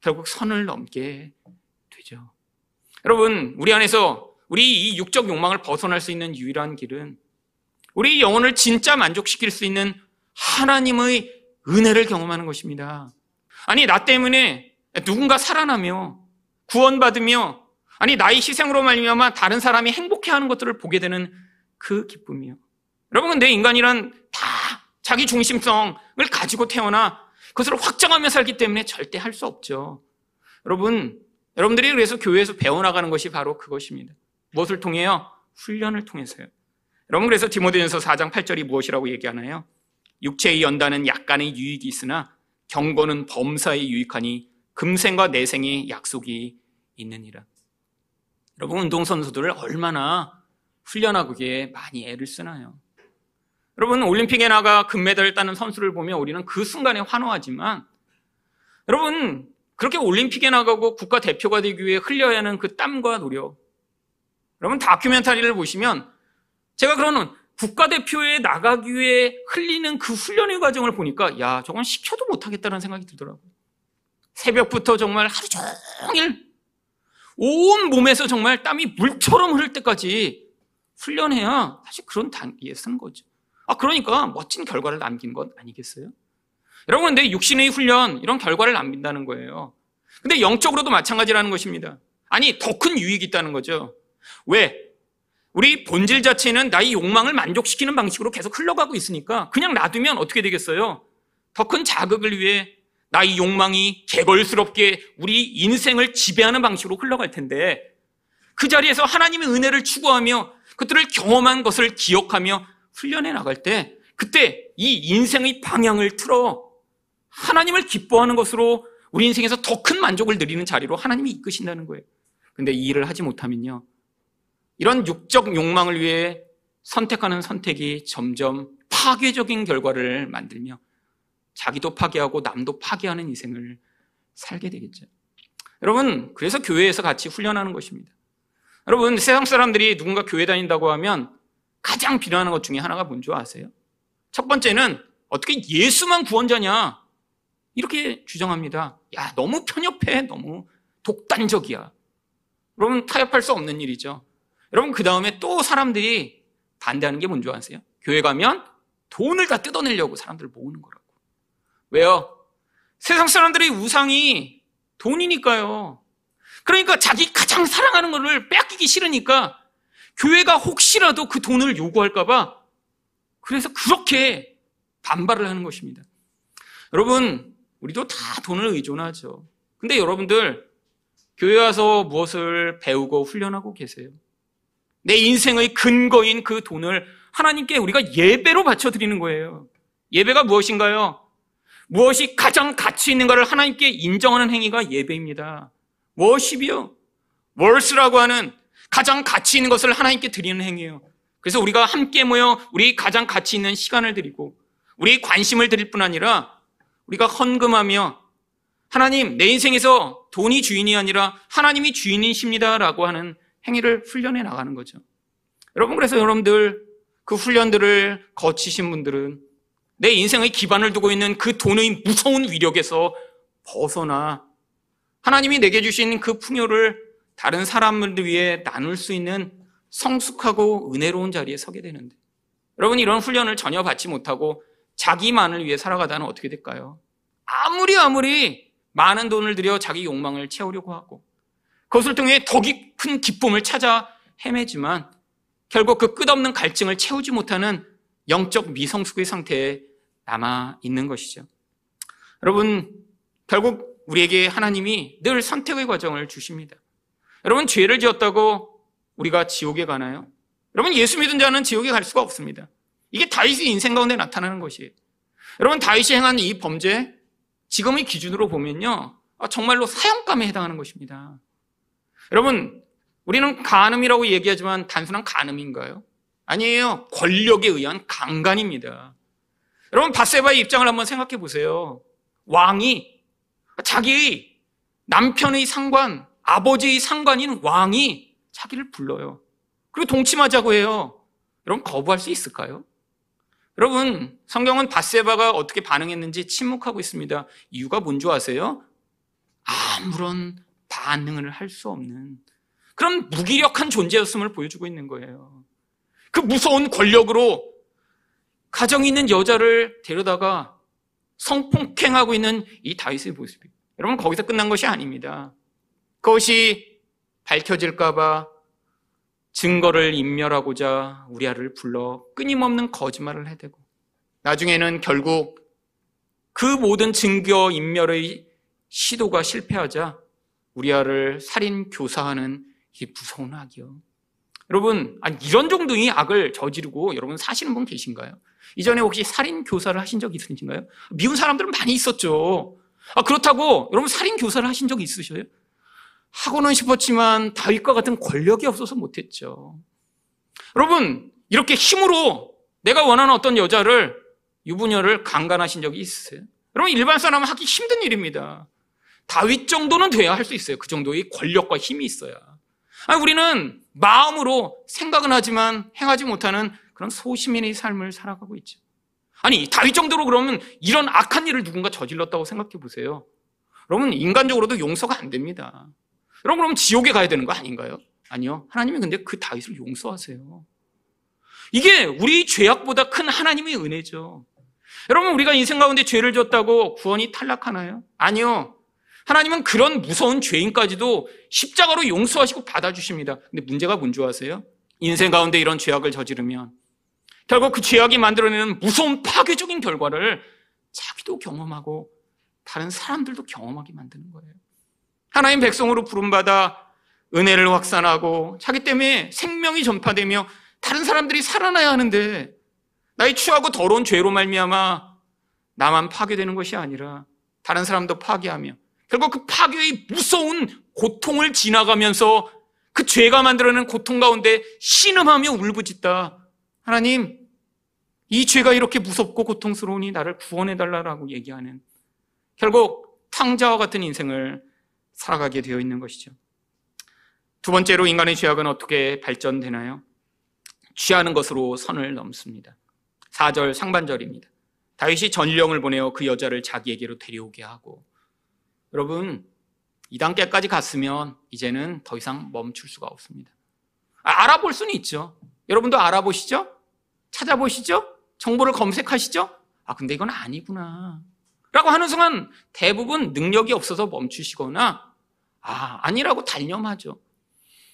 결국 선을 넘게 되죠. 여러분 우리 안에서 우리 이 육적 욕망을 벗어날 수 있는 유일한 길은 우리 영혼을 진짜 만족시킬 수 있는 하나님의 은혜를 경험하는 것입니다. 아니 나 때문에 누군가 살아나며 구원받으며 아니 나의 희생으로 말미암아 다른 사람이 행복해하는 것들을 보게 되는 그 기쁨이요. 여러분 근데 인간이란 다 자기 중심성을 가지고 태어나 그것을 확장하며 살기 때문에 절대 할 수 없죠. 여러분 여러분들이 그래서 교회에서 배워나가는 것이 바로 그것입니다. 무엇을 통해요? 훈련을 통해서요. 여러분 그래서 디모데전서 사 장 팔 절이 무엇이라고 얘기하나요? 육체의 연단은 약간의 유익이 있으나 경건은 범사에 유익하니 금생과 내생의 약속이 있느니라. 여러분 운동선수들을 얼마나 훈련하기에 많이 애를 쓰나요? 여러분 올림픽에 나가 금메달을 따는 선수를 보면 우리는 그 순간에 환호하지만 여러분 그렇게 올림픽에 나가고 국가대표가 되기 위해 흘려야 하는 그 땀과 노력. 여러분 다큐멘터리를 보시면 제가 그러는 국가대표에 나가기 위해 흘리는 그 훈련의 과정을 보니까 야 저건 시켜도 못하겠다는 생각이 들더라고요. 새벽부터 정말 하루 종일 온 몸에서 정말 땀이 물처럼 흐를 때까지 훈련해야 사실 그런 단계에 쓴 거죠. 아 그러니까 멋진 결과를 남긴 건 아니겠어요? 여러분 근데 육신의 훈련 이런 결과를 남긴다는 거예요. 근데 영적으로도 마찬가지라는 것입니다. 아니 더 큰 유익이 있다는 거죠. 왜? 우리 본질 자체는 나의 욕망을 만족시키는 방식으로 계속 흘러가고 있으니까 그냥 놔두면 어떻게 되겠어요? 더 큰 자극을 위해 나의 욕망이 개걸스럽게 우리 인생을 지배하는 방식으로 흘러갈 텐데 그 자리에서 하나님의 은혜를 추구하며 그들을 경험한 것을 기억하며 훈련해 나갈 때 그때 이 인생의 방향을 틀어 하나님을 기뻐하는 것으로 우리 인생에서 더 큰 만족을 누리는 자리로 하나님이 이끄신다는 거예요. 근데 이 일을 하지 못하면요. 이런 육적 욕망을 위해 선택하는 선택이 점점 파괴적인 결과를 만들며 자기도 파괴하고 남도 파괴하는 인생을 살게 되겠죠. 여러분 그래서 교회에서 같이 훈련하는 것입니다. 여러분 세상 사람들이 누군가 교회 다닌다고 하면 가장 비난하는 것 중에 하나가 뭔지 아세요? 첫 번째는 어떻게 예수만 구원자냐 이렇게 주장합니다. 야 너무 편협해, 너무 독단적이야. 여러분 타협할 수 없는 일이죠. 여러분 그 다음에 또 사람들이 반대하는 게 뭔지 아세요? 교회 가면 돈을 다 뜯어내려고 사람들을 모으는 거라고. 왜요? 세상 사람들의 우상이 돈이니까요. 그러니까 자기 가장 사랑하는 것을 뺏기기 싫으니까 교회가 혹시라도 그 돈을 요구할까 봐 그래서 그렇게 반발을 하는 것입니다. 여러분, 우리도 다 돈을 의존하죠. 근데 여러분들 교회 와서 무엇을 배우고 훈련하고 계세요? 내 인생의 근거인 그 돈을 하나님께 우리가 예배로 바쳐드리는 거예요. 예배가 무엇인가요? 무엇이 가장 가치 있는가를 하나님께 인정하는 행위가 예배입니다. 워십이요. 월스라고 하는 가장 가치 있는 것을 하나님께 드리는 행위예요. 그래서 우리가 함께 모여 우리 가장 가치 있는 시간을 드리고 우리 관심을 드릴 뿐 아니라 우리가 헌금하며 하나님, 내 인생에서 돈이 주인이 아니라 하나님이 주인이십니다라고 하는 행위를 훈련해 나가는 거죠. 여러분, 그래서 여러분들 그 훈련들을 거치신 분들은 내 인생의 기반을 두고 있는 그 돈의 무서운 위력에서 벗어나 하나님이 내게 주신 그 풍요를 다른 사람들 위해 나눌 수 있는 성숙하고 은혜로운 자리에 서게 되는데, 여러분 이런 훈련을 전혀 받지 못하고 자기만을 위해 살아가다는 어떻게 될까요? 아무리 아무리 많은 돈을 들여 자기 욕망을 채우려고 하고 그것을 통해 더 깊은 기쁨을 찾아 헤매지만 결국 그 끝없는 갈증을 채우지 못하는 영적 미성숙의 상태에 남아 있는 것이죠. 여러분, 결국 우리에게 하나님이 늘 선택의 과정을 주십니다. 여러분, 죄를 지었다고 우리가 지옥에 가나요? 여러분, 예수 믿은 자는 지옥에 갈 수가 없습니다. 이게 다윗의 인생 가운데 나타나는 것이에요. 여러분, 다윗이 행한 이 범죄 지금의 기준으로 보면요, 정말로 사형감에 해당하는 것입니다. 여러분, 우리는 간음이라고 얘기하지만 단순한 간음인가요? 아니에요. 권력에 의한 강간입니다. 여러분, 밧세바의 입장을 한번 생각해 보세요. 왕이 자기의 남편의 상관, 아버지의 상관인 왕이 자기를 불러요. 그리고 동침하자고 해요. 여러분, 거부할 수 있을까요? 여러분, 성경은 밧세바가 어떻게 반응했는지 침묵하고 있습니다. 이유가 뭔 줄 아세요? 아무런 반응을 할 수 없는 그런 무기력한 존재였음을 보여주고 있는 거예요. 그 무서운 권력으로 가정이 있는 여자를 데려다가 성폭행하고 있는 이 다윗의 모습이, 여러분 거기서 끝난 것이 아닙니다. 그것이 밝혀질까 봐 증거를 인멸하고자 우리아를 불러 끊임없는 거짓말을 해대고 나중에는 결국 그 모든 증거 인멸의 시도가 실패하자 우리아를 살인 교사하는 이 무서운 악이요. 여러분, 아니 이런 정도의 악을 저지르고 여러분 사시는 분 계신가요? 이전에 혹시 살인 교사를 하신 적이 있으신가요? 미운 사람들은 많이 있었죠. 아, 그렇다고 여러분 살인 교사를 하신 적이 있으셔요? 하고는 싶었지만 다윗과 같은 권력이 없어서 못했죠. 여러분, 이렇게 힘으로 내가 원하는 어떤 여자를, 유부녀를 강간하신 적이 있으세요? 여러분, 일반 사람은 하기 힘든 일입니다. 다윗 정도는 돼야 할 수 있어요. 그 정도의 권력과 힘이 있어야. 아니, 우리는 마음으로 생각은 하지만 행하지 못하는 그런 소시민의 삶을 살아가고 있죠. 아니, 다윗 정도로 그러면 이런 악한 일을 누군가 저질렀다고 생각해 보세요. 여러분, 인간적으로도 용서가 안 됩니다. 여러분, 그럼 지옥에 가야 되는 거 아닌가요? 아니요. 하나님이 근데 그 다윗을 용서하세요. 이게 우리 죄악보다 큰 하나님의 은혜죠. 여러분, 우리가 인생 가운데 죄를 졌다고 구원이 탈락하나요? 아니요. 하나님은 그런 무서운 죄인까지도 십자가로 용서하시고 받아주십니다. 근데 문제가 뭔 줄 아세요? 인생 가운데 이런 죄악을 저지르면 결국 그 죄악이 만들어내는 무서운 파괴적인 결과를 자기도 경험하고 다른 사람들도 경험하게 만드는 거예요. 하나님 백성으로 부름받아 은혜를 확산하고 자기 때문에 생명이 전파되며 다른 사람들이 살아나야 하는데 나의 추하고 더러운 죄로 말미암아 나만 파괴되는 것이 아니라 다른 사람도 파괴하며 결국 그 파괴의 무서운 고통을 지나가면서 그 죄가 만들어낸 고통 가운데 신음하며 울부짖다, 하나님, 이 죄가 이렇게 무섭고 고통스러우니 나를 구원해달라라고 얘기하는, 결국 탕자와 같은 인생을 살아가게 되어 있는 것이죠. 두 번째로, 인간의 죄악은 어떻게 발전되나요? 취하는 것으로 선을 넘습니다. 사 절 상반절입니다. 다윗이 전령을 보내어 그 여자를 자기에게로 데려오게 하고. 여러분, 이 단계까지 갔으면 이제는 더 이상 멈출 수가 없습니다. 아, 알아볼 수는 있죠. 여러분도 알아보시죠? 찾아보시죠? 정보를 검색하시죠? 아, 근데 이건 아니구나 라고 하는 순간 대부분 능력이 없어서 멈추시거나 아, 아니라고 단념하죠.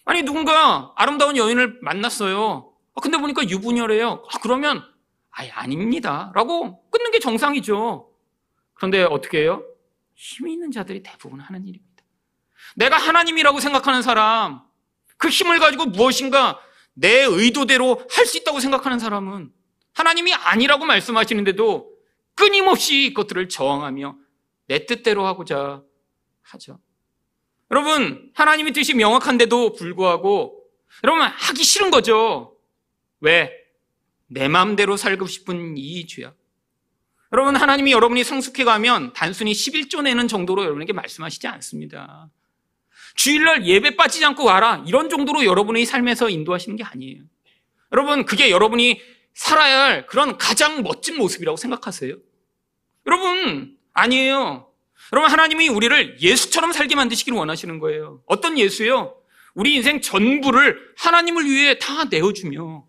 아니, 누군가 아름다운 여인을 만났어요. 아, 근데 보니까 유부녀래요. 아, 그러면 아예 아닙니다 라고 끊는 게 정상이죠. 그런데 어떻게 해요? 힘이 있는 자들이 대부분 하는 일입니다. 내가 하나님이라고 생각하는 사람, 그 힘을 가지고 무엇인가 내 의도대로 할 수 있다고 생각하는 사람은 하나님이 아니라고 말씀하시는데도 끊임없이 이것들을 저항하며 내 뜻대로 하고자 하죠. 여러분, 하나님의 뜻이 명확한데도 불구하고 여러분 하기 싫은 거죠. 왜? 내 마음대로 살고 싶은 이 죄악. 여러분, 하나님이 여러분이 성숙해가면 단순히 십일조 내는 정도로 여러분에게 말씀하시지 않습니다. 주일날 예배 빠지지 않고 와라 이런 정도로 여러분의 삶에서 인도하시는 게 아니에요. 여러분, 그게 여러분이 살아야 할 그런 가장 멋진 모습이라고 생각하세요? 여러분, 아니에요. 여러분, 하나님이 우리를 예수처럼 살게 만드시기를 원하시는 거예요. 어떤 예수요? 우리 인생 전부를 하나님을 위해 다 내어주며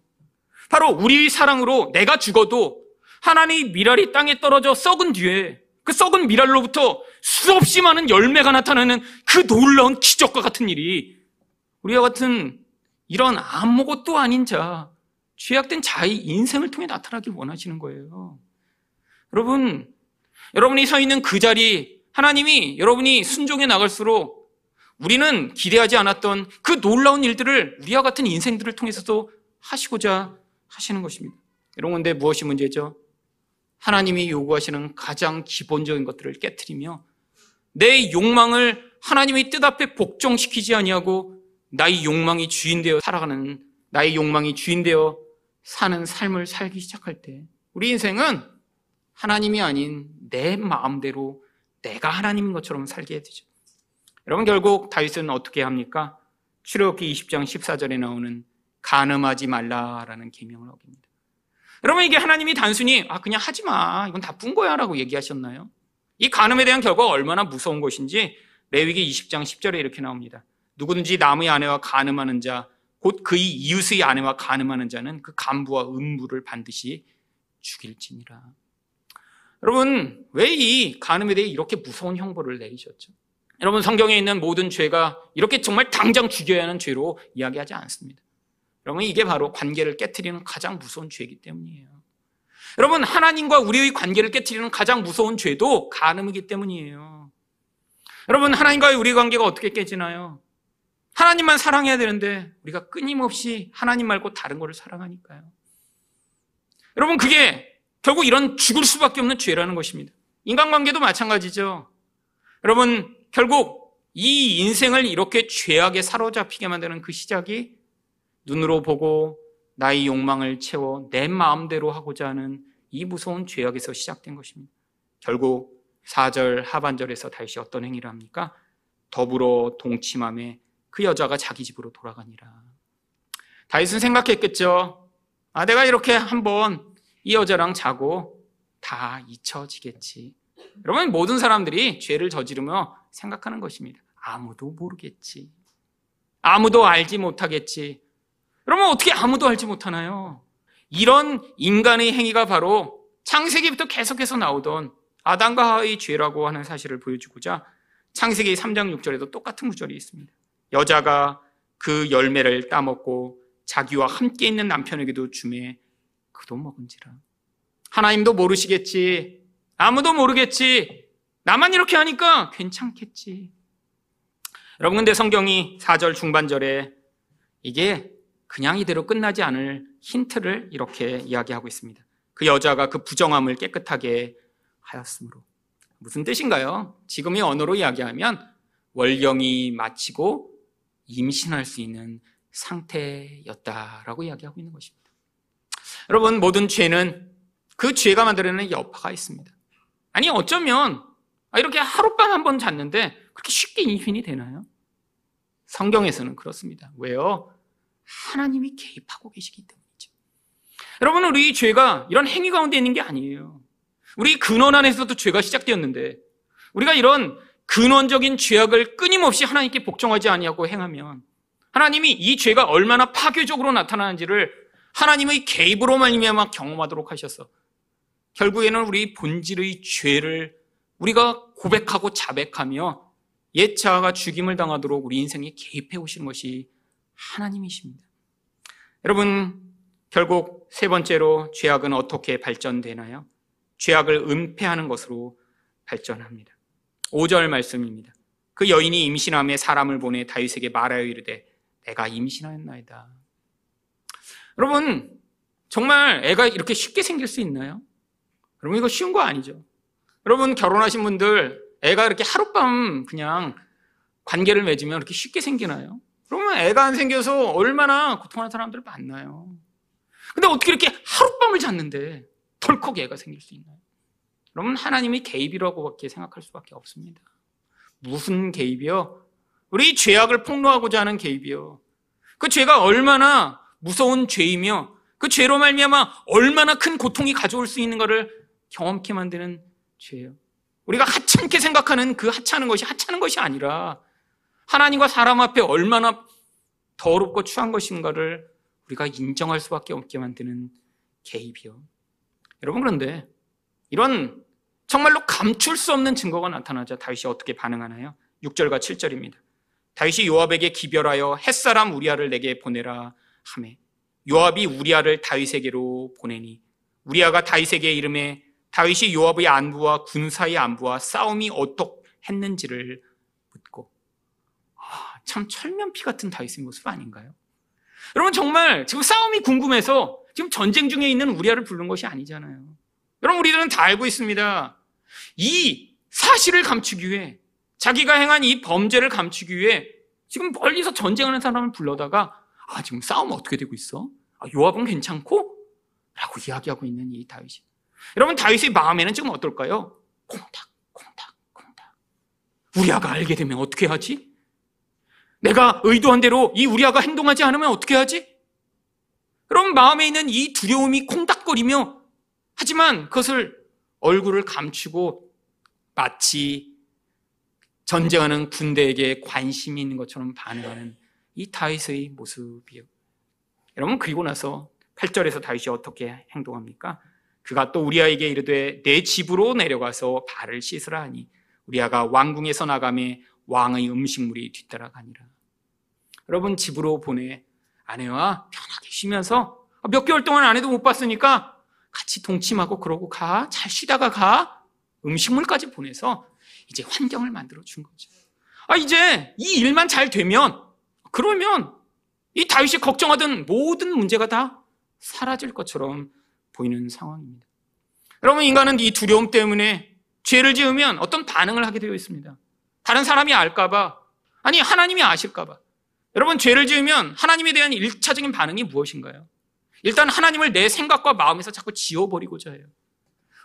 바로 우리의 사랑으로 내가 죽어도 하나님의 밀알이 땅에 떨어져 썩은 뒤에 그 썩은 밀알로부터 수없이 많은 열매가 나타나는 그 놀라운 기적과 같은 일이 우리와 같은 이런 아무것도 아닌 자, 죄악된 자의 인생을 통해 나타나길 원하시는 거예요. 여러분, 여러분이 서 있는 그 자리, 하나님이 여러분이 순종해 나갈수록 우리는 기대하지 않았던 그 놀라운 일들을 우리와 같은 인생들을 통해서도 하시고자 하시는 것입니다. 이런 건데 무엇이 문제죠? 하나님이 요구하시는 가장 기본적인 것들을 깨트리며 내 욕망을 하나님의 뜻 앞에 복종시키지 아니하고 나의 욕망이 주인되어 살아가는, 나의 욕망이 주인되어 사는 삶을 살기 시작할 때 우리 인생은 하나님이 아닌 내 마음대로 내가 하나님인 것처럼 살게 되죠. 여러분, 결국 다윗은 어떻게 합니까? 출애굽기 이십장 십사절에 나오는 간음하지 말라라는 계명을 어깁니다. 여러분, 이게 하나님이 단순히 아 그냥 하지 마, 이건 나쁜 거야 라고 얘기하셨나요? 이 간음에 대한 결과가 얼마나 무서운 것인지 레위기 이십장 십절에 이렇게 나옵니다. 누구든지 남의 아내와 간음하는 자, 곧 그의 이웃의 아내와 간음하는 자는 그 간부와 음부를 반드시 죽일지니라. 여러분, 왜 이 간음에 대해 이렇게 무서운 형벌을 내리셨죠? 여러분, 성경에 있는 모든 죄가 이렇게 정말 당장 죽여야 하는 죄로 이야기하지 않습니다. 여러분, 이게 바로 관계를 깨트리는 가장 무서운 죄이기 때문이에요. 여러분, 하나님과 우리의 관계를 깨트리는 가장 무서운 죄도 간음이기 때문이에요. 여러분, 하나님과의 우리 관계가 어떻게 깨지나요? 하나님만 사랑해야 되는데 우리가 끊임없이 하나님 말고 다른 것을 사랑하니까요. 여러분, 그게 결국 이런 죽을 수밖에 없는 죄라는 것입니다. 인간관계도 마찬가지죠. 여러분, 결국 이 인생을 이렇게 죄악에 사로잡히게 만드는 그 시작이 눈으로 보고 나의 욕망을 채워 내 마음대로 하고자 하는 이 무서운 죄악에서 시작된 것입니다. 결국 사절 하반절에서 다시 어떤 행위를 합니까? 더불어 동침함에 그 여자가 자기 집으로 돌아가니라. 다윗은 생각했겠죠. 아, 내가 이렇게 한번 이 여자랑 자고 다 잊혀지겠지. 여러분, 모든 사람들이 죄를 저지르며 생각하는 것입니다. 아무도 모르겠지, 아무도 알지 못하겠지. 그러면 어떻게 아무도 알지 못하나요? 이런 인간의 행위가 바로 창세기부터 계속해서 나오던 아담과 하와의 죄라고 하는 사실을 보여주고자 창세기 삼장 육절에도 똑같은 구절이 있습니다. 여자가 그 열매를 따먹고 자기와 함께 있는 남편에게도 주매 그도 먹은지라. 하나님도 모르시겠지, 아무도 모르겠지, 나만 이렇게 하니까 괜찮겠지. 여러분, 근데 성경이 사절 중반절에 이게 그냥 이대로 끝나지 않을 힌트를 이렇게 이야기하고 있습니다. 그 여자가 그 부정함을 깨끗하게 하였으므로. 무슨 뜻인가요? 지금의 언어로 이야기하면 월경이 마치고 임신할 수 있는 상태였다라고 이야기하고 있는 것입니다. 여러분, 모든 죄는 그 죄가 만들어내는 여파가 있습니다. 아니, 어쩌면 이렇게 하룻밤 한 번 잤는데 그렇게 쉽게 임신이 되나요? 성경에서는 그렇습니다. 왜요? 하나님이 개입하고 계시기 때문이죠. 여러분, 우리 죄가 이런 행위 가운데 있는 게 아니에요. 우리 근원 안에서도 죄가 시작되었는데 우리가 이런 근원적인 죄악을 끊임없이 하나님께 복종하지 아니하고 행하면 하나님이 이 죄가 얼마나 파괴적으로 나타나는지를 하나님의 개입으로 말미암아 경험하도록 하셔서 결국에는 우리 본질의 죄를 우리가 고백하고 자백하며 옛 자아가 죽임을 당하도록 우리 인생에 개입해 오신 것이 하나님이십니다. 여러분, 결국 세 번째로 죄악은 어떻게 발전되나요? 죄악을 은폐하는 것으로 발전합니다. 오 절 말씀입니다. 그 여인이 임신함에 사람을 보내 다윗에게 말하여 이르되 내가 임신하였나이다. 여러분, 정말 애가 이렇게 쉽게 생길 수 있나요? 여러분, 이거 쉬운 거 아니죠. 여러분, 결혼하신 분들 애가 이렇게 하룻밤 그냥 관계를 맺으면 이렇게 쉽게 생기나요? 그러면 애가 안 생겨서 얼마나 고통하는 사람들을 만나요. 근데 어떻게 이렇게 하룻밤을 잤는데 덜컥 애가 생길 수 있나요? 여러분, 하나님의 개입이라고밖에 생각할 수밖에 없습니다. 무슨 개입이요? 우리 죄악을 폭로하고자 하는 개입이요. 그 죄가 얼마나 무서운 죄이며 그 죄로 말미암아 얼마나 큰 고통이 가져올 수 있는가를 경험케 만드는 죄예요. 우리가 하찮게 생각하는 그 하찮은 것이 하찮은 것이 아니라 하나님과 사람 앞에 얼마나 더럽고 추한 것인가를 우리가 인정할 수밖에 없게 만드는 개입이요. 여러분, 그런데 이런 정말로 감출 수 없는 증거가 나타나자 다윗이 어떻게 반응하나요? 육 절과 칠 절입니다. 다윗이 요압에게 기별하여 햇사람 우리아를 내게 보내라 하매 요압이 우리아를 다윗에게로 보내니 우리아가 다윗에게 이름에 다윗이 요압의 안부와 군사의 안부와 싸움이 어떻했는지를 묻고. 아, 참 철면피 같은 다윗의 모습 아닌가요? 여러분, 정말 지금 싸움이 궁금해서 지금 전쟁 중에 있는 우리아를 부른 것이 아니잖아요. 여러분, 우리들은 다 알고 있습니다. 이 사실을 감추기 위해 자기가 행한 이 범죄를 감추기 위해 지금 멀리서 전쟁하는 사람을 불러다가 아, 지금 싸움 어떻게 되고 있어? 아, 요압은 괜찮고? 라고 이야기하고 있는 이 다윗이. 여러분, 다윗의 마음에는 지금 어떨까요? 콩닥, 콩닥, 콩닥. 우리아가 알게 되면 어떻게 하지? 내가 의도한 대로 이 우리아가 행동하지 않으면 어떻게 하지? 여러분, 마음에 있는 이 두려움이 콩닥거리며 하지만 그것을 얼굴을 감추고 마치 전쟁하는 군대에게 관심이 있는 것처럼 반응하는 이 다윗의 모습이요. 여러분, 그리고 나서 팔 절에서 다윗이 어떻게 행동합니까? 그가 또 우리아에게 이르되 내 집으로 내려가서 발을 씻으라 하니 우리아가 왕궁에서 나가매 왕의 음식물이 뒤따라가니라. 여러분, 집으로 보내 아내와 편하게 쉬면서 몇 개월 동안 아내도 못 봤으니까 같이 동침하고 그러고 가, 잘 쉬다가 가, 음식물까지 보내서 이제 환경을 만들어준 거죠. 아, 이제 이 일만 잘 되면 그러면 이 다윗이 걱정하던 모든 문제가 다 사라질 것처럼 보이는 상황입니다. 여러분, 인간은 이 두려움 때문에 죄를 지으면 어떤 반응을 하게 되어 있습니다. 다른 사람이 알까 봐, 아니 하나님이 아실까 봐. 여러분, 죄를 지으면 하나님에 대한 일차적인 반응이 무엇인가요? 일단 하나님을 내 생각과 마음에서 자꾸 지워버리고자 해요.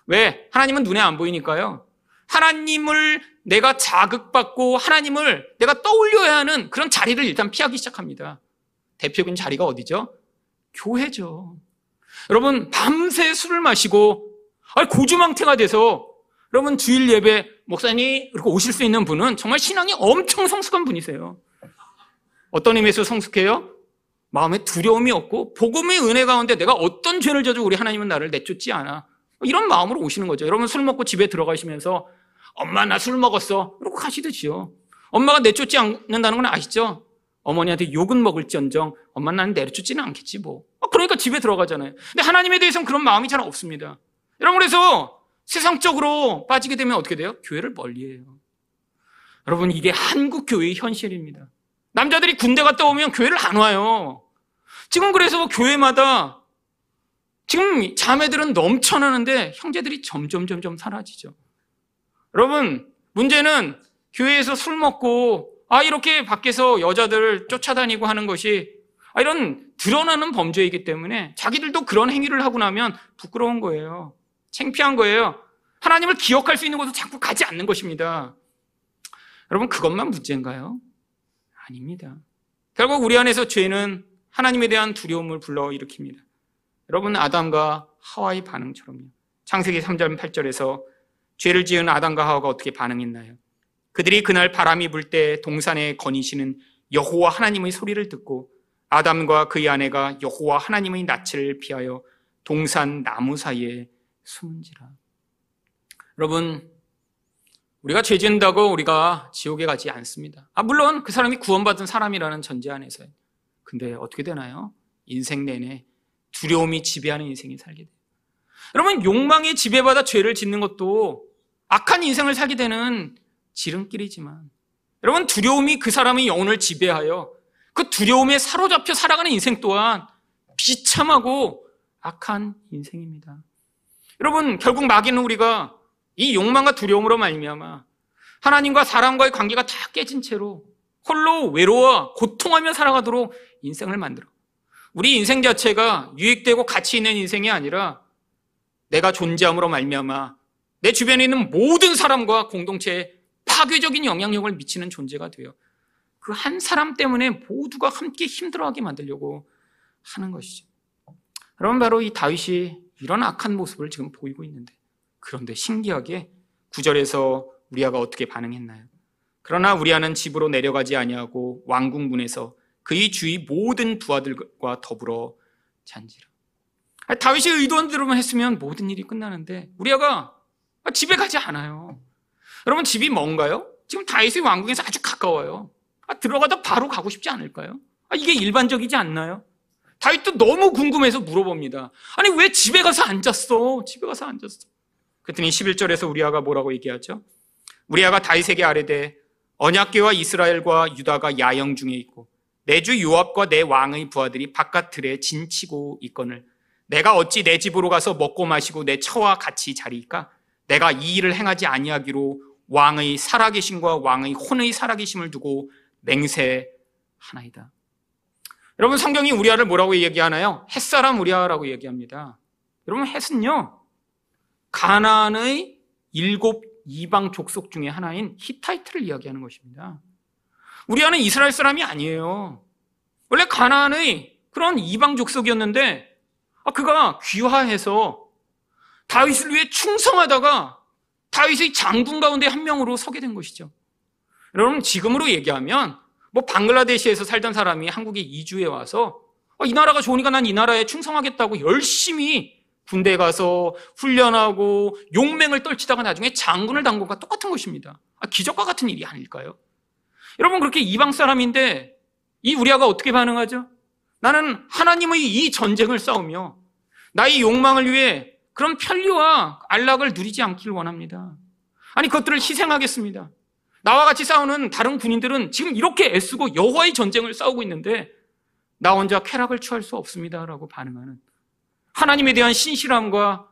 왜? 하나님은 눈에 안 보이니까요. 하나님을 내가 자극받고 하나님을 내가 떠올려야 하는 그런 자리를 일단 피하기 시작합니다. 대표적인 자리가 어디죠? 교회죠. 여러분, 밤새 술을 마시고 고주망태가 돼서 여러분 주일 예배 목사님 이렇게 오실 수 있는 분은 정말 신앙이 엄청 성숙한 분이세요. 어떤 의미에서 성숙해요? 마음에 두려움이 없고 복음의 은혜 가운데 내가 어떤 죄를 져도 우리 하나님은 나를 내쫓지 않아. 이런 마음으로 오시는 거죠. 여러분, 술 먹고 집에 들어가시면서 엄마 나 술 먹었어 이러고 가시듯이요. 엄마가 내쫓지 않는다는 건 아시죠? 어머니한테 욕은 먹을지언정 엄마 나는 내쫓지는 않겠지 뭐. 그러니까 집에 들어가잖아요. 근데 하나님에 대해서는 그런 마음이 잘 없습니다. 여러분, 그래서 세상적으로 빠지게 되면 어떻게 돼요? 교회를 멀리해요. 여러분, 이게 한국 교회의 현실입니다. 남자들이 군대 갔다 오면 교회를 안 와요. 지금 그래서 교회마다 지금 자매들은 넘쳐나는데 형제들이 점점 점점 사라지죠. 여러분, 문제는 교회에서 술 먹고 아 이렇게 밖에서 여자들 쫓아다니고 하는 것이 아 이런 드러나는 범죄이기 때문에 자기들도 그런 행위를 하고 나면 부끄러운 거예요. 창피한 거예요. 하나님을 기억할 수 있는 곳으로 자꾸 가지 않는 것입니다. 여러분, 그것만 문제인가요? 아닙니다. 결국 우리 안에서 죄는 하나님에 대한 두려움을 불러일으킵니다. 여러분, 아담과 하와의 반응처럼요. 창세기 삼 장 팔 절에서 죄를 지은 아담과 하와가 어떻게 반응했나요? 그들이 그날 바람이 불 때 동산에 거니시는 여호와 하나님의 소리를 듣고 아담과 그의 아내가 여호와 하나님의 낯을 피하여 동산 나무 사이에 숨은지라. 여러분, 우리가 죄 지은다고 우리가 지옥에 가지 않습니다. 아, 물론 그 사람이 구원받은 사람이라는 전제 안에서요. 근데 어떻게 되나요? 인생 내내 두려움이 지배하는 인생이 살게 돼요. 여러분, 욕망에 지배받아 죄를 짓는 것도 악한 인생을 살게 되는 지름길이지만, 여러분, 두려움이 그 사람의 영혼을 지배하여 그 두려움에 사로잡혀 살아가는 인생 또한 비참하고 악한 인생입니다. 여러분, 결국 마귀는 우리가 이 욕망과 두려움으로 말미암아 하나님과 사람과의 관계가 다 깨진 채로 홀로 외로워 고통하며 살아가도록 인생을 만들어, 우리 인생 자체가 유익되고 가치 있는 인생이 아니라 내가 존재함으로 말미암아 내 주변에 있는 모든 사람과 공동체에 파괴적인 영향력을 미치는 존재가 되어 그 한 사람 때문에 모두가 함께 힘들어하게 만들려고 하는 것이죠. 여러분, 바로 이 다윗이 이런 악한 모습을 지금 보이고 있는데, 그런데 신기하게 구 절에서 우리아가 어떻게 반응했나요? 그러나 우리아는 집으로 내려가지 아니하고 왕궁문에서 그의 주위 모든 부하들과 더불어 잔지라. 다윗의 의도한 대로만 했으면 모든 일이 끝나는데 우리아가 집에 가지 않아요. 여러분, 집이 뭔가요? 지금 다윗의 왕궁에서 아주 가까워요. 아, 들어가다 바로 가고 싶지 않을까요? 아, 이게 일반적이지 않나요? 다윗도 너무 궁금해서 물어봅니다. 아니, 왜 집에 가서 앉았어? 집에 가서 앉았어. 그랬더니 십일 절에서 우리아가 뭐라고 얘기하죠? 우리아가 다윗에게 아뢰되 언약궤와 이스라엘과 유다가 야영 중에 있고 내 주 요압과 내 왕의 부하들이 바깥 들에 진치고 있거늘 내가 어찌 내 집으로 가서 먹고 마시고 내 처와 같이 자리일까? 내가 이 일을 행하지 아니하기로 왕의 살아계심과 왕의 혼의 살아계심을 두고 맹세하나이다. 여러분, 성경이 우리아를 뭐라고 얘기하나요? 햇사람 우리아라고 얘기합니다. 여러분, 햇은요 가나안의 일곱 이방 족속 중에 하나인 히타이트를 이야기하는 것입니다. 우리아는 이스라엘 사람이 아니에요. 원래 가나안의 그런 이방 족속이었는데 그가 귀화해서 다윗을 위해 충성하다가 다윗의 장군 가운데 한 명으로 서게 된 것이죠. 여러분, 지금으로 얘기하면 뭐 방글라데시에서 살던 사람이 한국에 이주해 와서 이 나라가 좋으니까 난 이 나라에 충성하겠다고 열심히 군대에 가서 훈련하고 용맹을 떨치다가 나중에 장군을 단 것과 똑같은 것입니다. 아, 기적과 같은 일이 아닐까요? 여러분, 그렇게 이방 사람인데 이 우리아가 어떻게 반응하죠? 나는 하나님의 이 전쟁을 싸우며 나의 욕망을 위해 그런 편리와 안락을 누리지 않길 원합니다. 아니, 그것들을 희생하겠습니다. 나와 같이 싸우는 다른 군인들은 지금 이렇게 애쓰고 여호와의 전쟁을 싸우고 있는데 나 혼자 쾌락을 취할 수 없습니다라고 반응하는, 하나님에 대한 신실함과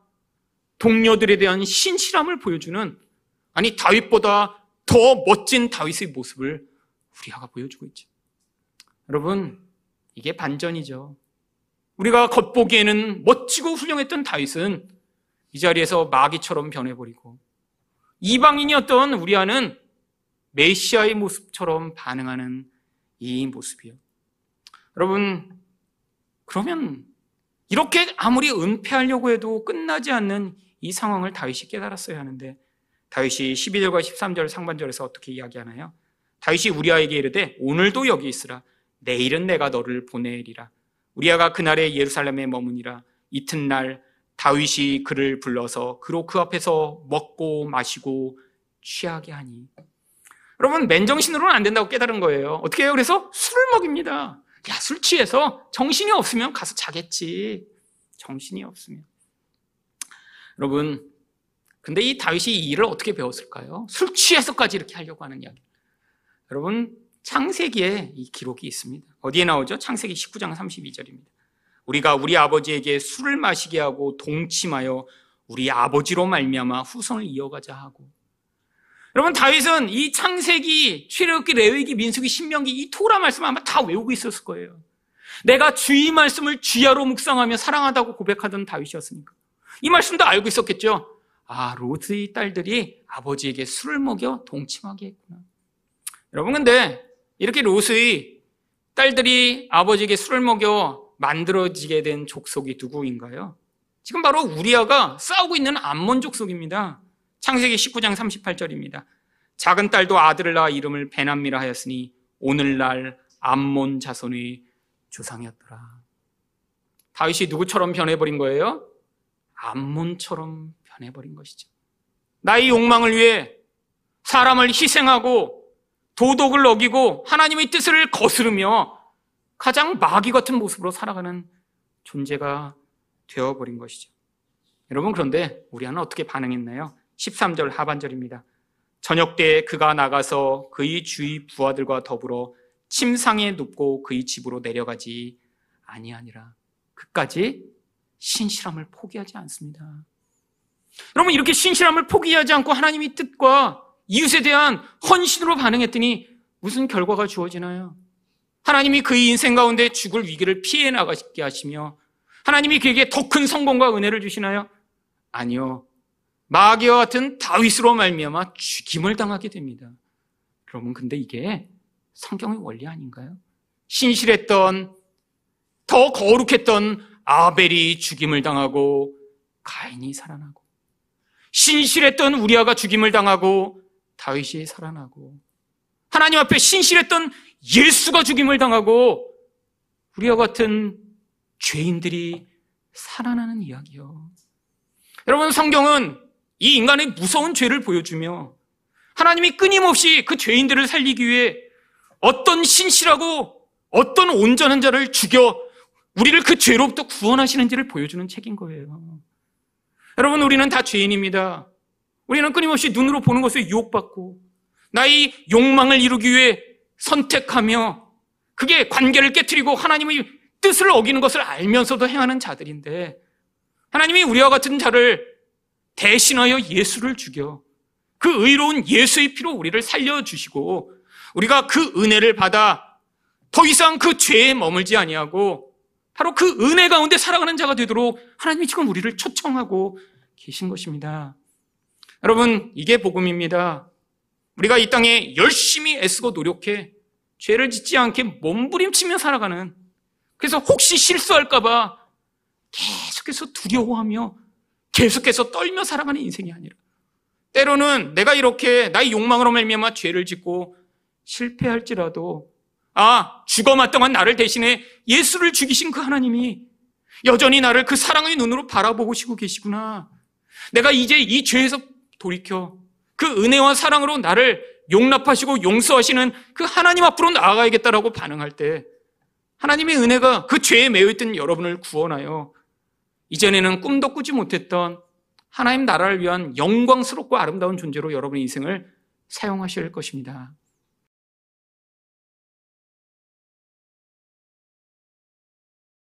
동료들에 대한 신실함을 보여주는, 아니, 다윗보다 더 멋진 다윗의 모습을 우리아가 보여주고 있죠. 여러분, 이게 반전이죠. 우리가 겉보기에는 멋지고 훌륭했던 다윗은 이 자리에서 마귀처럼 변해버리고, 이방인이었던 우리아는 메시아의 모습처럼 반응하는 이 모습이요. 여러분, 그러면 이렇게 아무리 은폐하려고 해도 끝나지 않는 이 상황을 다윗이 깨달았어야 하는데 다윗이 십이 절과 십삼 절 상반절에서 어떻게 이야기하나요? 다윗이 우리아에게 이르되 오늘도 여기 있으라. 내일은 내가 너를 보내리라. 우리아가 그날에 예루살렘에 머무니라. 이튿날 다윗이 그를 불러서 그로 그 앞에서 먹고 마시고 취하게 하니. 여러분, 맨정신으로는 안 된다고 깨달은 거예요. 어떻게 해요? 그래서 술을 먹입니다. 야, 술 취해서 정신이 없으면 가서 자겠지. 정신이 없으면. 여러분, 근데 이 다윗이 이 일을 어떻게 배웠을까요? 술 취해서까지 이렇게 하려고 하는 이야기. 여러분, 창세기에 이 기록이 있습니다. 어디에 나오죠? 창세기 십구 장 삼십이 절입니다. 우리가 우리 아버지에게 술을 마시게 하고 동침하여 우리 아버지로 말미암아 후손을 이어가자 하고. 여러분, 다윗은 이 창세기, 출애굽기, 레위기, 민수기, 신명기 이 토라 말씀 아마 다 외우고 있었을 거예요. 내가 주의 말씀을 주야로 묵상하며 사랑하다고 고백하던 다윗이었으니까 이 말씀도 알고 있었겠죠. 아, 롯의 딸들이 아버지에게 술을 먹여 동침하게 했구나. 여러분, 근데 이렇게 롯의 딸들이 아버지에게 술을 먹여 만들어지게 된 족속이 누구인가요? 지금 바로 우리아가 싸우고 있는 암몬 족속입니다. 창세기 십구 장 삼십팔 절입니다. 작은 딸도 아들을 낳아 이름을 베남미라 하였으니 오늘날 암몬 자손의 주상이었더라. 다윗이 누구처럼 변해버린 거예요? 암몬처럼 변해버린 것이죠. 나의 욕망을 위해 사람을 희생하고 도덕을 어기고 하나님의 뜻을 거스르며 가장 마귀 같은 모습으로 살아가는 존재가 되어버린 것이죠. 여러분, 그런데 우리는 어떻게 반응했나요? 십삼 절 하반절입니다. 저녁 때 그가 나가서 그의 주위 부하들과 더불어 침상에 눕고 그의 집으로 내려가지 아니하니라. 끝까지 신실함을 포기하지 않습니다. 여러분, 이렇게 신실함을 포기하지 않고 하나님의 뜻과 이웃에 대한 헌신으로 반응했더니 무슨 결과가 주어지나요? 하나님이 그의 인생 가운데 죽을 위기를 피해 나가게 하시며 하나님이 그에게 더 큰 성공과 은혜를 주시나요? 아니요. 마귀와 같은 다윗으로 말미암아 죽임을 당하게 됩니다. 여러분, 근데 이게 성경의 원리 아닌가요? 신실했던, 더 거룩했던 아벨이 죽임을 당하고 가인이 살아나고, 신실했던 우리아가 죽임을 당하고 다윗이 살아나고, 하나님 앞에 신실했던 예수가 죽임을 당하고 우리와 같은 죄인들이 살아나는 이야기요. 여러분, 성경은 이 인간의 무서운 죄를 보여주며 하나님이 끊임없이 그 죄인들을 살리기 위해 어떤 신실하고 어떤 온전한 자를 죽여 우리를 그 죄로부터 구원하시는지를 보여주는 책인 거예요. 여러분, 우리는 다 죄인입니다. 우리는 끊임없이 눈으로 보는 것에 유혹받고 나의 욕망을 이루기 위해 선택하며 그게 관계를 깨트리고 하나님의 뜻을 어기는 것을 알면서도 행하는 자들인데, 하나님이 우리와 같은 자를 대신하여 예수를 죽여 그 의로운 예수의 피로 우리를 살려주시고 우리가 그 은혜를 받아 더 이상 그 죄에 머물지 아니하고 바로 그 은혜 가운데 살아가는 자가 되도록 하나님이 지금 우리를 초청하고 계신 것입니다. 여러분, 이게 복음입니다. 우리가 이 땅에 열심히 애쓰고 노력해 죄를 짓지 않게 몸부림치며 살아가는, 그래서 혹시 실수할까 봐 계속해서 두려워하며 계속해서 떨며 살아가는 인생이 아니라, 때로는 내가 이렇게 나의 욕망으로 말미암아 죄를 짓고 실패할지라도 아, 죽어 마땅한 나를 대신해 예수를 죽이신 그 하나님이 여전히 나를 그 사랑의 눈으로 바라보시고 계시구나. 내가 이제 이 죄에서 돌이켜 그 은혜와 사랑으로 나를 용납하시고 용서하시는 그 하나님 앞으로 나아가야겠다라고 반응할 때 하나님의 은혜가 그 죄에 매여있던 여러분을 구원하여 이전에는 꿈도 꾸지 못했던 하나님 나라를 위한 영광스럽고 아름다운 존재로 여러분의 인생을 사용하실 것입니다.